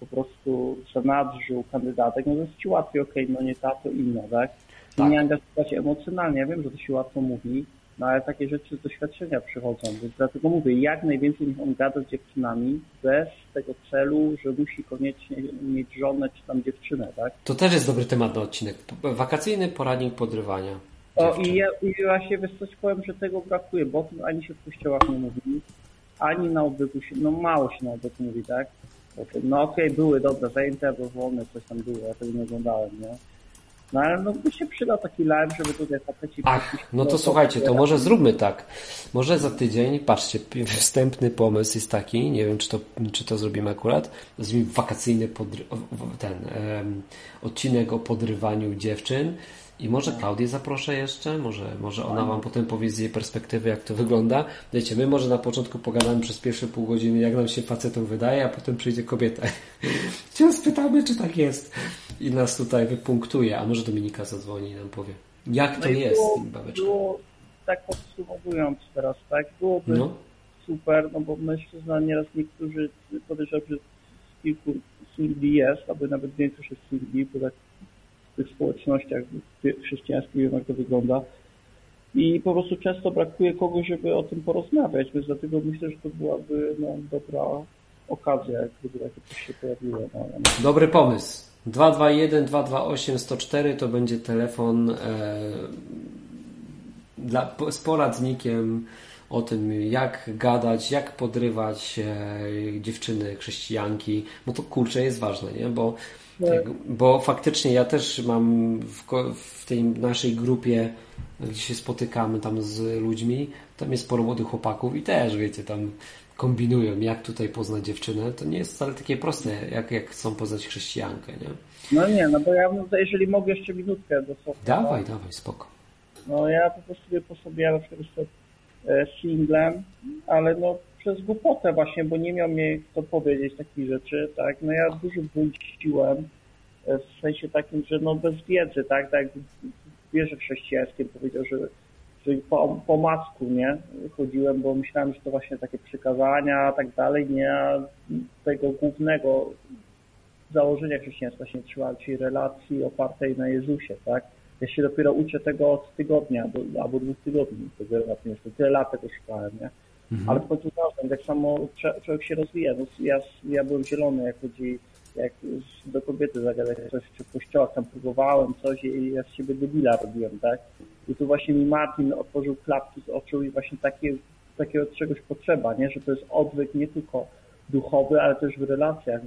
po prostu zanadrzył kandydatek, no to jest ci łatwiej, okej, no nie ta, to inna, tak? Tak. Nie angażować emocjonalnie, ja wiem, że to się łatwo mówi, no ale takie rzeczy z doświadczenia przychodzą, więc dlatego mówię, jak najwięcej niech on gada z dziewczynami bez tego celu, że musi koniecznie mieć żonę czy tam dziewczynę, tak? To też jest dobry temat na odcinek. Wakacyjny poradnik podrywania. O, ja się wysokość powiem, że tego brakuje, bo ani się w kościołach nie mówi, ani na odwyku się, no mało się na odwyku mówi, tak? No okej, były dobre zajęcia, bo wolne coś tam było, ja tego nie oglądałem, nie? No ale no by się przydał taki live, żeby tutaj faceci... Ach, no to słuchajcie, to może zróbmy tak. Może za tydzień, patrzcie, wstępny pomysł jest taki, nie wiem czy to zrobimy akurat, zrobimy wakacyjny odcinek o podrywaniu dziewczyn i może Klaudię zaproszę jeszcze, może ona wam potem powie z jej perspektywy, jak to wygląda. Wiecie, my może na początku pogadamy przez pierwsze pół godziny, jak nam się facetom wydaje, a potem przyjdzie kobieta. Cię spytamy, czy tak jest. I nas tutaj wypunktuje, a może Dominika zadzwoni i nam powie, jak to jest z tym babeczką. Tak podsumowując teraz, tak, byłoby super, no bo mężczyzna nieraz niektórzy podejrzewam, że z kilku singli jest, albo nawet większość jest singli, bo tak w tych społecznościach chrześcijańskich wiem, jak to wygląda. I po prostu często brakuje kogoś, żeby o tym porozmawiać, więc dlatego myślę, że to byłaby dobra okazja, jakby takie coś się pojawiło. No. Dobry pomysł. 221-228-104 to będzie telefon z poradnikiem o tym, jak gadać, jak podrywać dziewczyny, chrześcijanki, bo to kurczę jest ważne, nie? Bo faktycznie ja też mam w tej naszej grupie, gdzie się spotykamy tam z ludźmi, tam jest sporo młodych chłopaków i też, wiecie, tam kombinują, jak tutaj poznać dziewczynę. To nie jest wcale takie proste, jak chcą poznać chrześcijankę, nie? No nie, no bo ja, jeżeli mogę jeszcze minutkę do słowa. Dawaj, spoko. No ja po prostu po sobie, ja na przykład jestem singlem, ale no przez głupotę właśnie, bo nie miał mnie kto powiedzieć takich rzeczy, tak? No ja dużo błądziłem w sensie takim, że no bez wiedzy, tak? Tak jak w wierze chrześcijańskiej powiedział, że czyli po masku, nie? Chodziłem, bo myślałem, że to właśnie takie przykazania, tak dalej, nie? A tego głównego założenia chrześcijaństwa się nie trzymałem, czyli relacji opartej na Jezusie, tak? Ja się dopiero uczę tego od tygodnia, albo 2 tygodni, tyle lat tego szukałem, nie? Mhm. Ale w końcu znalazłem, tak samo człowiek się rozwija. Ja byłem zielony, jak chodzi, jak do kobiety zagadać coś, czy w kościołach tam próbowałem coś i ja z siebie debila robiłem, tak? I tu właśnie mi Martin otworzył klapki z oczu i właśnie takiego czegoś potrzeba, nie? Że to jest odwyk nie tylko duchowy, ale też w relacjach,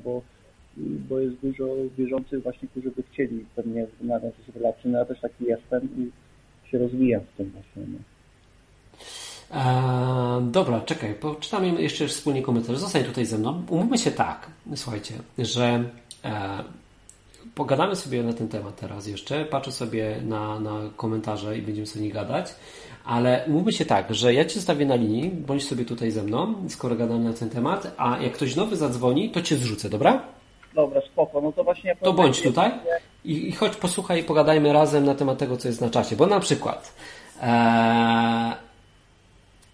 bo jest dużo wierzących właśnie, którzy by chcieli pewnie nawiązać relacje. No ja też taki jestem i się rozwijam w tym właśnie. Nie? Dobra, czekaj, poczytam jeszcze wspólnie komentarz. Zostań tutaj ze mną. Umówmy się tak, słuchajcie, że pogadamy sobie na ten temat teraz jeszcze, patrzę sobie na komentarze i będziemy sobie nie gadać, ale umówmy się tak, że ja Cię stawię na linii, bądź sobie tutaj ze mną, skoro gadamy na ten temat, a jak ktoś nowy zadzwoni, to Cię zrzucę, dobra? Dobra, spoko, no to właśnie... To bądź tutaj i chodź posłuchaj i pogadajmy razem na temat tego, co jest na czacie, bo na przykład...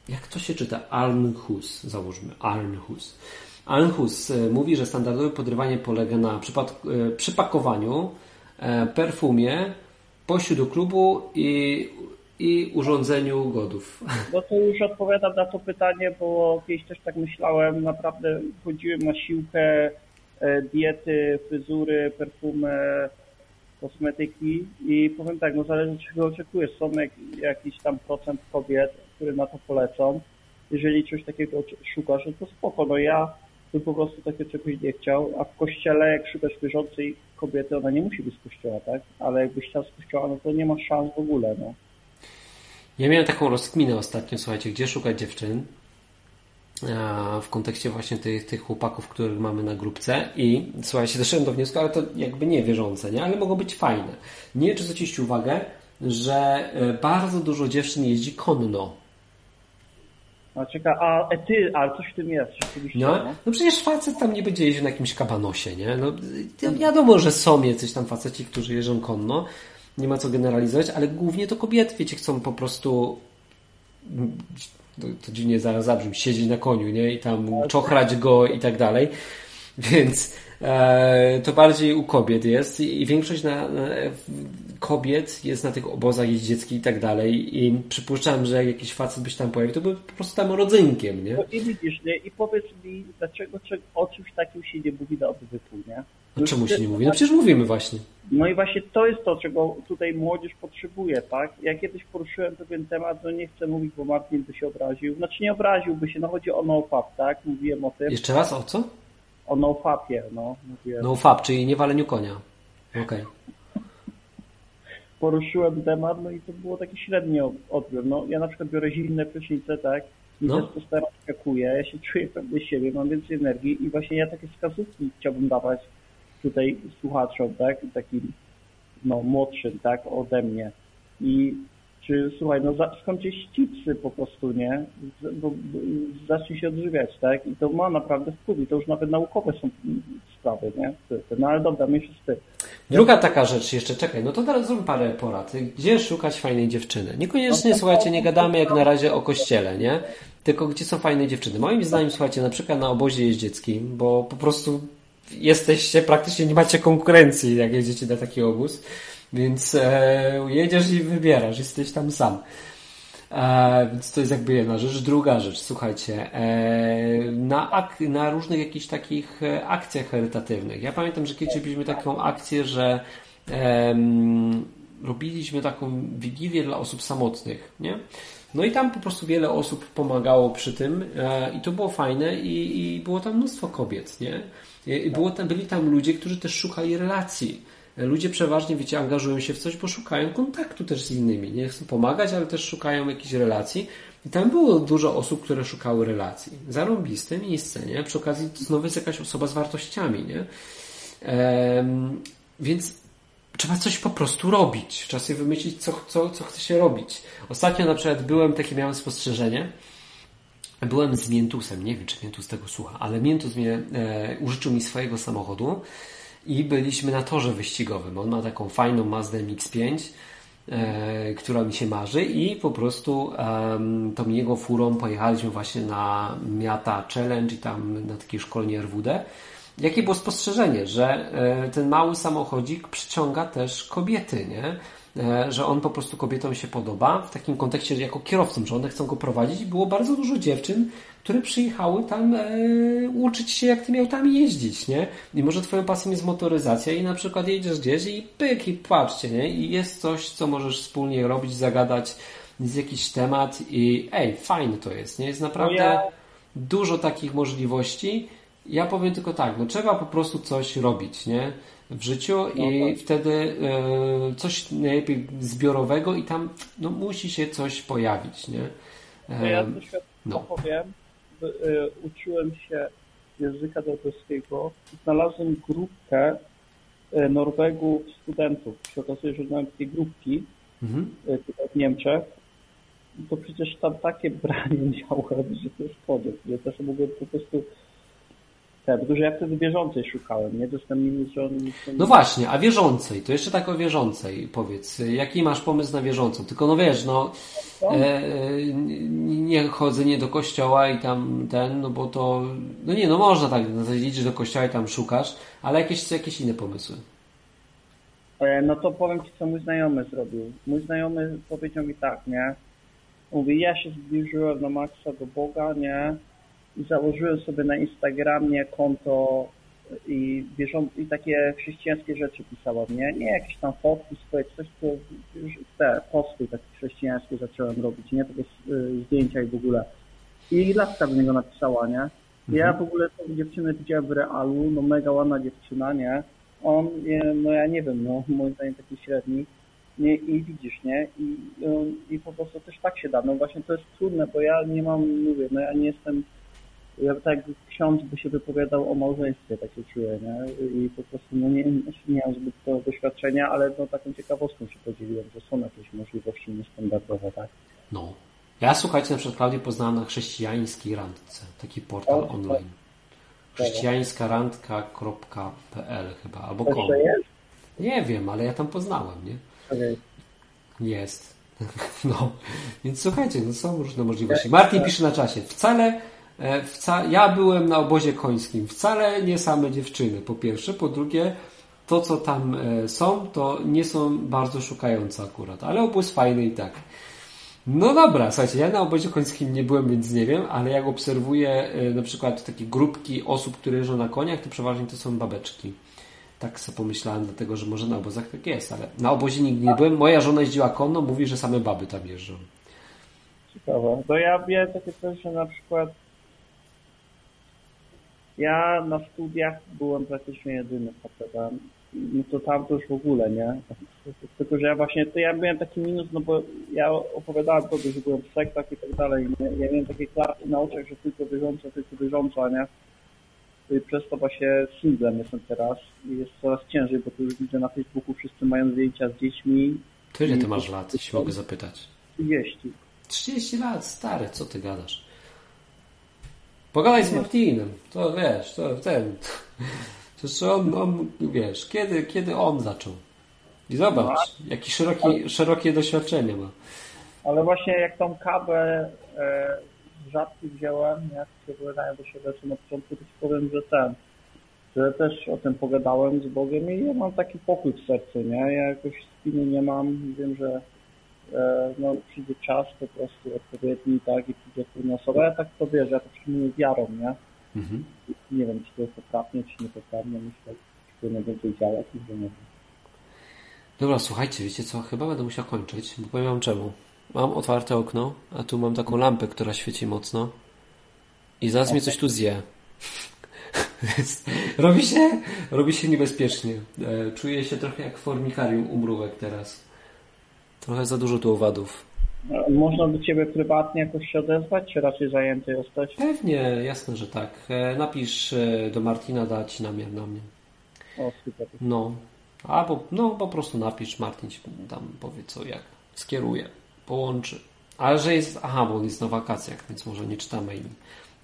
Jak to się czyta? Alnhus, załóżmy. Alnhus. Alnhus mówi, że standardowe podrywanie polega na przypakowaniu, perfumie, pościu do klubu i urządzeniu godów. No to już odpowiadam na to pytanie, bo kiedyś też tak myślałem. Naprawdę chodziłem na siłkę, diety, fryzury, perfumę, kosmetyki i powiem tak, no zależy czego oczekujesz. Są jakiś tam procent kobiet, które na to polecą. Jeżeli coś takiego szukasz, to spoko. No ja bym po prostu takiego czegoś nie chciał, a w kościele, jak szukasz wierzącej kobiety, ona nie musi być z kościoła, tak? Ale jakbyś chciał z kościoła, no to nie ma szans w ogóle, no. Ja miałem taką rozkminę ostatnio, słuchajcie, gdzie szukać dziewczyn w kontekście właśnie tych chłopaków, których mamy na grupce i słuchajcie, doszedłem do wniosku, ale to jakby nie wierzące, nie? Ale mogą być fajne. Nie wiem, czy zwrócić uwagę, że bardzo dużo dziewczyn jeździ konno. A czeka, ale coś w tym jest. No przecież facet tam nie będzie jeździł na jakimś kabanosie, nie? No, wiadomo, że są jacyś tam faceci, którzy jeżdżą konno. Nie ma co generalizować, ale głównie to kobiety, wiecie, chcą po prostu to dziwnie zaraz zabrzmi, siedzieć na koniu, nie? I tam czochrać go i tak dalej. Więc to bardziej u kobiet jest i większość kobiet jest na tych obozach jeździeckich i tak dalej i przypuszczam, że jak jakiś facet byś tam pojawił, to był po prostu tam rodzynkiem, nie? No i widzisz, nie? I powiedz mi, dlaczego o czymś takim się nie mówi na odwyku, nie? No czemu się nie mówi? No przecież mówimy właśnie. No i właśnie to jest to, czego tutaj młodzież potrzebuje, tak? Ja kiedyś poruszyłem pewien temat, no nie chcę mówić, bo Martin by się obraził. Znaczy nie obraziłby się, no chodzi o NoFap, tak? Mówiłem o tym. Jeszcze raz o co? O NoFapie, no. Mówiłem. NoFap, czyli nie waleniu konia. Okej. Okay. Poruszyłem temat, no i to było taki średni odbiór. No, ja na przykład biorę zimne prysznice, tak? I no. Też to staram skakuje, ja się czuję pewny siebie, mam więcej energii i właśnie ja takie wskazówki chciałbym dawać tutaj słuchaczom, tak? Takim, no, młodszym, tak? Ode mnie. I czy, słuchaj, no skończyć chipsy po prostu, nie? Zacznie się odżywiać, tak? I to ma naprawdę wpływ. I to już nawet naukowe są sprawy, nie? No ale dobra, mniejsza z tym. Druga taka rzecz jeszcze, czekaj, no to teraz zrób parę porad. Gdzie szukać fajnej dziewczyny? Niekoniecznie, no, słuchajcie, nie gadamy jak na razie o kościele, nie? Tylko gdzie są fajne dziewczyny? Moim zdaniem, słuchajcie, na przykład na obozie jeździeckim, bo po prostu jesteście, praktycznie nie macie konkurencji, jak jedziecie na taki obóz. Więc jedziesz i wybierasz, jesteś tam sam. Więc to jest jakby jedna rzecz. Druga rzecz, słuchajcie, na różnych jakichś takich akcjach charytatywnych. Ja pamiętam, że kiedyś robiliśmy taką akcję, że robiliśmy taką wigilię dla osób samotnych, nie? No i tam po prostu wiele osób pomagało przy tym i to było fajne i było tam mnóstwo kobiet, nie? I byli tam ludzie, którzy też szukali relacji. Ludzie przeważnie, wiecie, angażują się w coś, bo szukają kontaktu też z innymi. Nie chcą pomagać, ale też szukają jakichś relacji. I tam było dużo osób, które szukały relacji. Zarąbiste miejsce, nie? Przy okazji znowu jest jakaś osoba z wartościami, nie? Więc trzeba coś po prostu robić. Trzeba sobie wymyślić, co chce się robić. Ostatnio na przykład miałem spostrzeżenie. Byłem z Mientusem. Nie wiem, czy Mientus tego słucha, ale Mientus użyczył mi swojego samochodu i byliśmy na torze wyścigowym. On ma taką fajną Mazdę MX-5, która mi się marzy i po prostu tą jego furą pojechaliśmy właśnie na Miata Challenge i tam na takie szkolenie RWD. Jakie było spostrzeżenie, że ten mały samochodzik przyciąga też kobiety, nie? Że on po prostu kobietom się podoba w takim kontekście, że jako kierowcą, że one chcą go prowadzić. Było bardzo dużo dziewczyn, które przyjechały tam uczyć się, jak tymi autami jeździć, nie? I może twoją pasją jest motoryzacja i na przykład jedziesz gdzieś i pyk, i patrzcie, nie? I jest coś, co możesz wspólnie robić, zagadać, jest jakiś temat i fajne to jest, nie? Jest naprawdę dużo takich możliwości. Ja powiem tylko tak, no trzeba po prostu coś robić, nie? W życiu i wtedy coś najlepiej zbiorowego i tam no, musi się coś pojawić, nie? Ja to powiem, uczyłem się języka norweskiego, znalazłem grupkę Norwegów studentów, się okazuje, że znałem takie grupki w Niemczech, to przecież tam takie branie miałem, że to jest koniec, ja też mogłem po prostu tylko, że ja wtedy wierzącej szukałem, nie? No właśnie, a wierzącej, to jeszcze tak o wierzącej powiedz. Jaki masz pomysł na wierzącą? Tylko no wiesz, no nie chodzenie do kościoła i tam no bo to, no nie, no można tak, idziesz do kościoła i tam szukasz, ale jakieś inne pomysły. No to powiem ci, co mój znajomy zrobił. Mój znajomy powiedział mi tak, nie? Mówi, ja się zbliżyłem na maksa do Boga, nie? I założyłem sobie na Instagramie konto i takie chrześcijańskie rzeczy pisałem, nie? Nie jakieś tam fotki swoje, coś, co już te posty takie chrześcijańskie zacząłem robić, nie? Takie zdjęcia i w ogóle. I laska do niego napisała, nie? Ja w ogóle tą dziewczynę widziałem w realu, no mega ładna dziewczyna, nie? On, no ja nie wiem, no moim zdaniem taki średni. Nie, i widzisz, nie? I po prostu też tak się da. No właśnie to jest trudne, bo ja nie mam, mówię, no ja nie jestem. Ja tak ksiądz by się wypowiadał o małżeństwie, tak się czuję, nie? I po prostu no nie miałem zbyt tego doświadczenia, ale no taką ciekawostką się podzieliłem, że są jakieś możliwości niestandardowe, tak? No. Ja słuchajcie, na przykład Klaudię poznałem na Chrześcijańskiej Randce, taki portal online. Chrześcijańskarandka.pl chyba, albo kom. Nie wiem, ale ja tam poznałem, nie? Okay. Jest. No. Więc słuchajcie, no są różne możliwości. Martin pisze na czasie. Ja byłem na obozie końskim, wcale nie same dziewczyny, po pierwsze, po drugie to, co tam są, to nie są bardzo szukające akurat, ale obóz fajny i tak. No dobra, słuchajcie, ja na obozie końskim nie byłem, więc nie wiem, ale jak obserwuję na przykład takie grupki osób, które jeżdżą na koniach, to przeważnie to są babeczki. Tak sobie pomyślałem, dlatego, że może na obozach tak jest, ale na obozie nigdy nie byłem. Moja żona jeździła konno, mówi, że same baby tam jeżdżą. Ciekawe. No ja wiem takie coś, że na przykład ja na studiach byłem praktycznie jedynym facetem. No to tam to już w ogóle, nie? Tylko, że ja właśnie, to ja miałem taki minus, no bo ja opowiadałem tobie, że byłem w sektach i tak dalej, nie? Ja miałem takie klapki na oczach, że tylko wierząca, nie? I przez to właśnie singlem jestem teraz i jest coraz ciężej, bo tu już widzę na Facebooku, wszyscy mają zdjęcia z dziećmi. Ile ty masz lat, jeśli mogę zapytać? 30. 30 lat, stary, co ty gadasz? Pogadaj z Martinem, to wiesz, to ten. Przecież on wiesz, kiedy on zaczął. I zobacz, jakie szerokie doświadczenie ma. Ale właśnie jak tą kawę rzadki wziąłem, jak się wydają do siebie na początku, to ci powiem, że że też o tym pogadałem z Bogiem i ja mam taki pokój w sercu, nie? Ja jakoś spiny nie mam, wiem, że no przyjdzie czas po prostu odpowiedni, tak, i przyjdzie trudna osoba, ja tak to wierzę, ja to przyjmuję wiarą, nie? Nie wiem, czy to jest poprawnie, czy niepoprawnie, myślę, że to nie będzie działać, nie wiem. Dobra, słuchajcie, wiecie co, chyba będę musiał kończyć, bo powiem wam czemu. mam otwarte okno, a tu mam taką lampę, która świeci mocno i zaraz mnie coś tu zje. robi się niebezpiecznie. Czuję się trochę jak w formikarium u mrówek teraz. Trochę za dużo tu owadów. Można do ciebie prywatnie jakoś się odezwać, czy raczej zajęty jesteś? Pewnie, jasne, że tak. Napisz do Martina, da ci namiar na mnie. O, super. No, albo no, po prostu napisz, Martin ci tam powie co, jak. Skieruje, połączy. Ale że jest, aha, bo on jest na wakacjach, więc może nie czyta maili.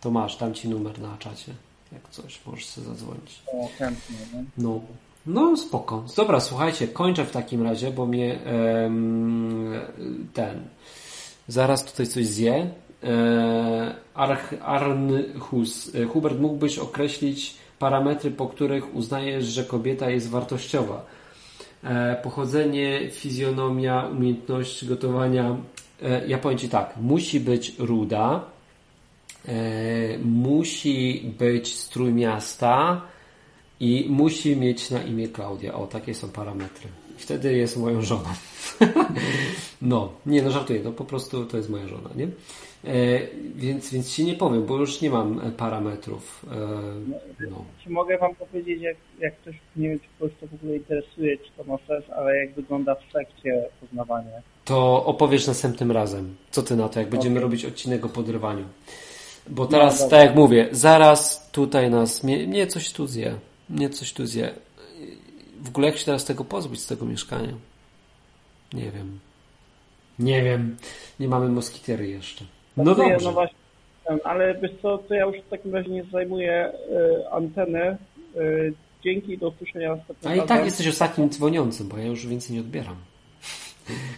To masz, dam ci numer na czacie. Jak coś, możesz sobie zadzwonić. O, chętnie, nie? No. No spoko. Dobra, słuchajcie, kończę w takim razie, bo mnie zaraz tutaj coś zje. Arnhus. Hubert, mógłbyś określić parametry, po których uznajesz, że kobieta jest wartościowa? Pochodzenie, fizjonomia, umiejętności gotowania. Ja powiem ci tak, musi być ruda, musi być z Trójmiasta i musi mieć na imię Klaudia. O, takie są parametry. Wtedy jest moją żoną. No, nie, no żartuję, no po prostu to jest moja żona, nie? Więc ci nie powiem, bo już nie mam parametrów. No. Czy mogę wam powiedzieć, jak ktoś, nie wiem, czy ktoś to w ogóle interesuje, czy to ma sens, ale jak wygląda w sekcie poznawanie? To opowiesz następnym razem. Co ty na to, jak będziemy robić odcinek o podrywaniu? Bo teraz, tak jak mówię, zaraz tutaj nas... Mnie coś tu zje. Mnie coś tu zje. W ogóle jak się teraz tego pozbyć, z tego mieszkania? Nie wiem. Nie wiem. Nie mamy moskitery jeszcze. No dobrze. No właśnie, ale wiesz co, to ja już w takim razie nie zajmuję anteny. Dzięki, do usłyszenia następnego razu. A i tak jesteś ostatnim dzwoniącym, bo ja już więcej nie odbieram.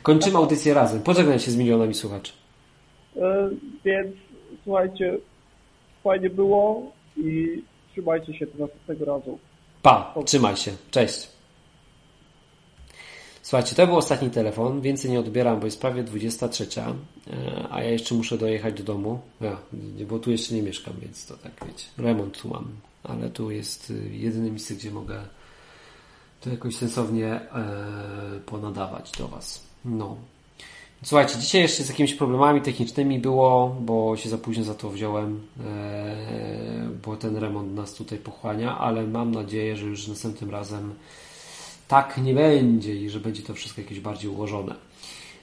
Kończymy audycję razem. Pożegnaj się z milionami słuchaczy. Więc słuchajcie, fajnie było i trzymajcie się do następnego razu. Pa, trzymaj się. Cześć. Słuchajcie, to był ostatni telefon. Więcej nie odbieram, bo jest prawie 23, a ja jeszcze muszę dojechać do domu. Ja, bo tu jeszcze nie mieszkam, więc to tak, wiecie. Remont tu mam, ale tu jest jedyne miejsce, gdzie mogę to jakoś sensownie ponadawać do was. No. Słuchajcie, dzisiaj jeszcze z jakimiś problemami technicznymi było, bo się za późno za to wziąłem, bo ten remont nas tutaj pochłania, ale mam nadzieję, że już następnym razem tak nie będzie i że będzie to wszystko jakieś bardziej ułożone.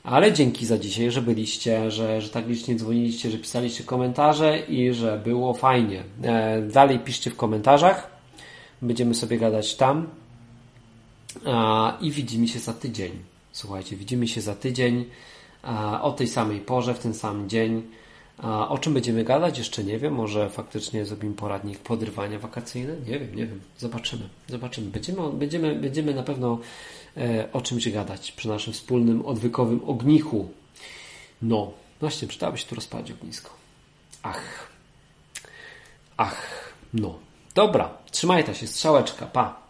Ale dzięki za dzisiaj, że byliście, że tak licznie dzwoniliście, że pisaliście komentarze i że było fajnie. Dalej piszcie w komentarzach, będziemy sobie gadać tam i widzimy się za tydzień. Słuchajcie, widzimy się za tydzień. O tej samej porze, w ten sam dzień. O czym będziemy gadać? Jeszcze nie wiem. Może faktycznie zrobimy poradnik podrywania wakacyjne? Nie wiem. Zobaczymy. Będziemy na pewno o czymś gadać przy naszym wspólnym odwykowym ogniku. No, właśnie, przydałoby się tu rozpalić ognisko. Ach. No. Dobra, trzymajcie się, strzałeczka, pa.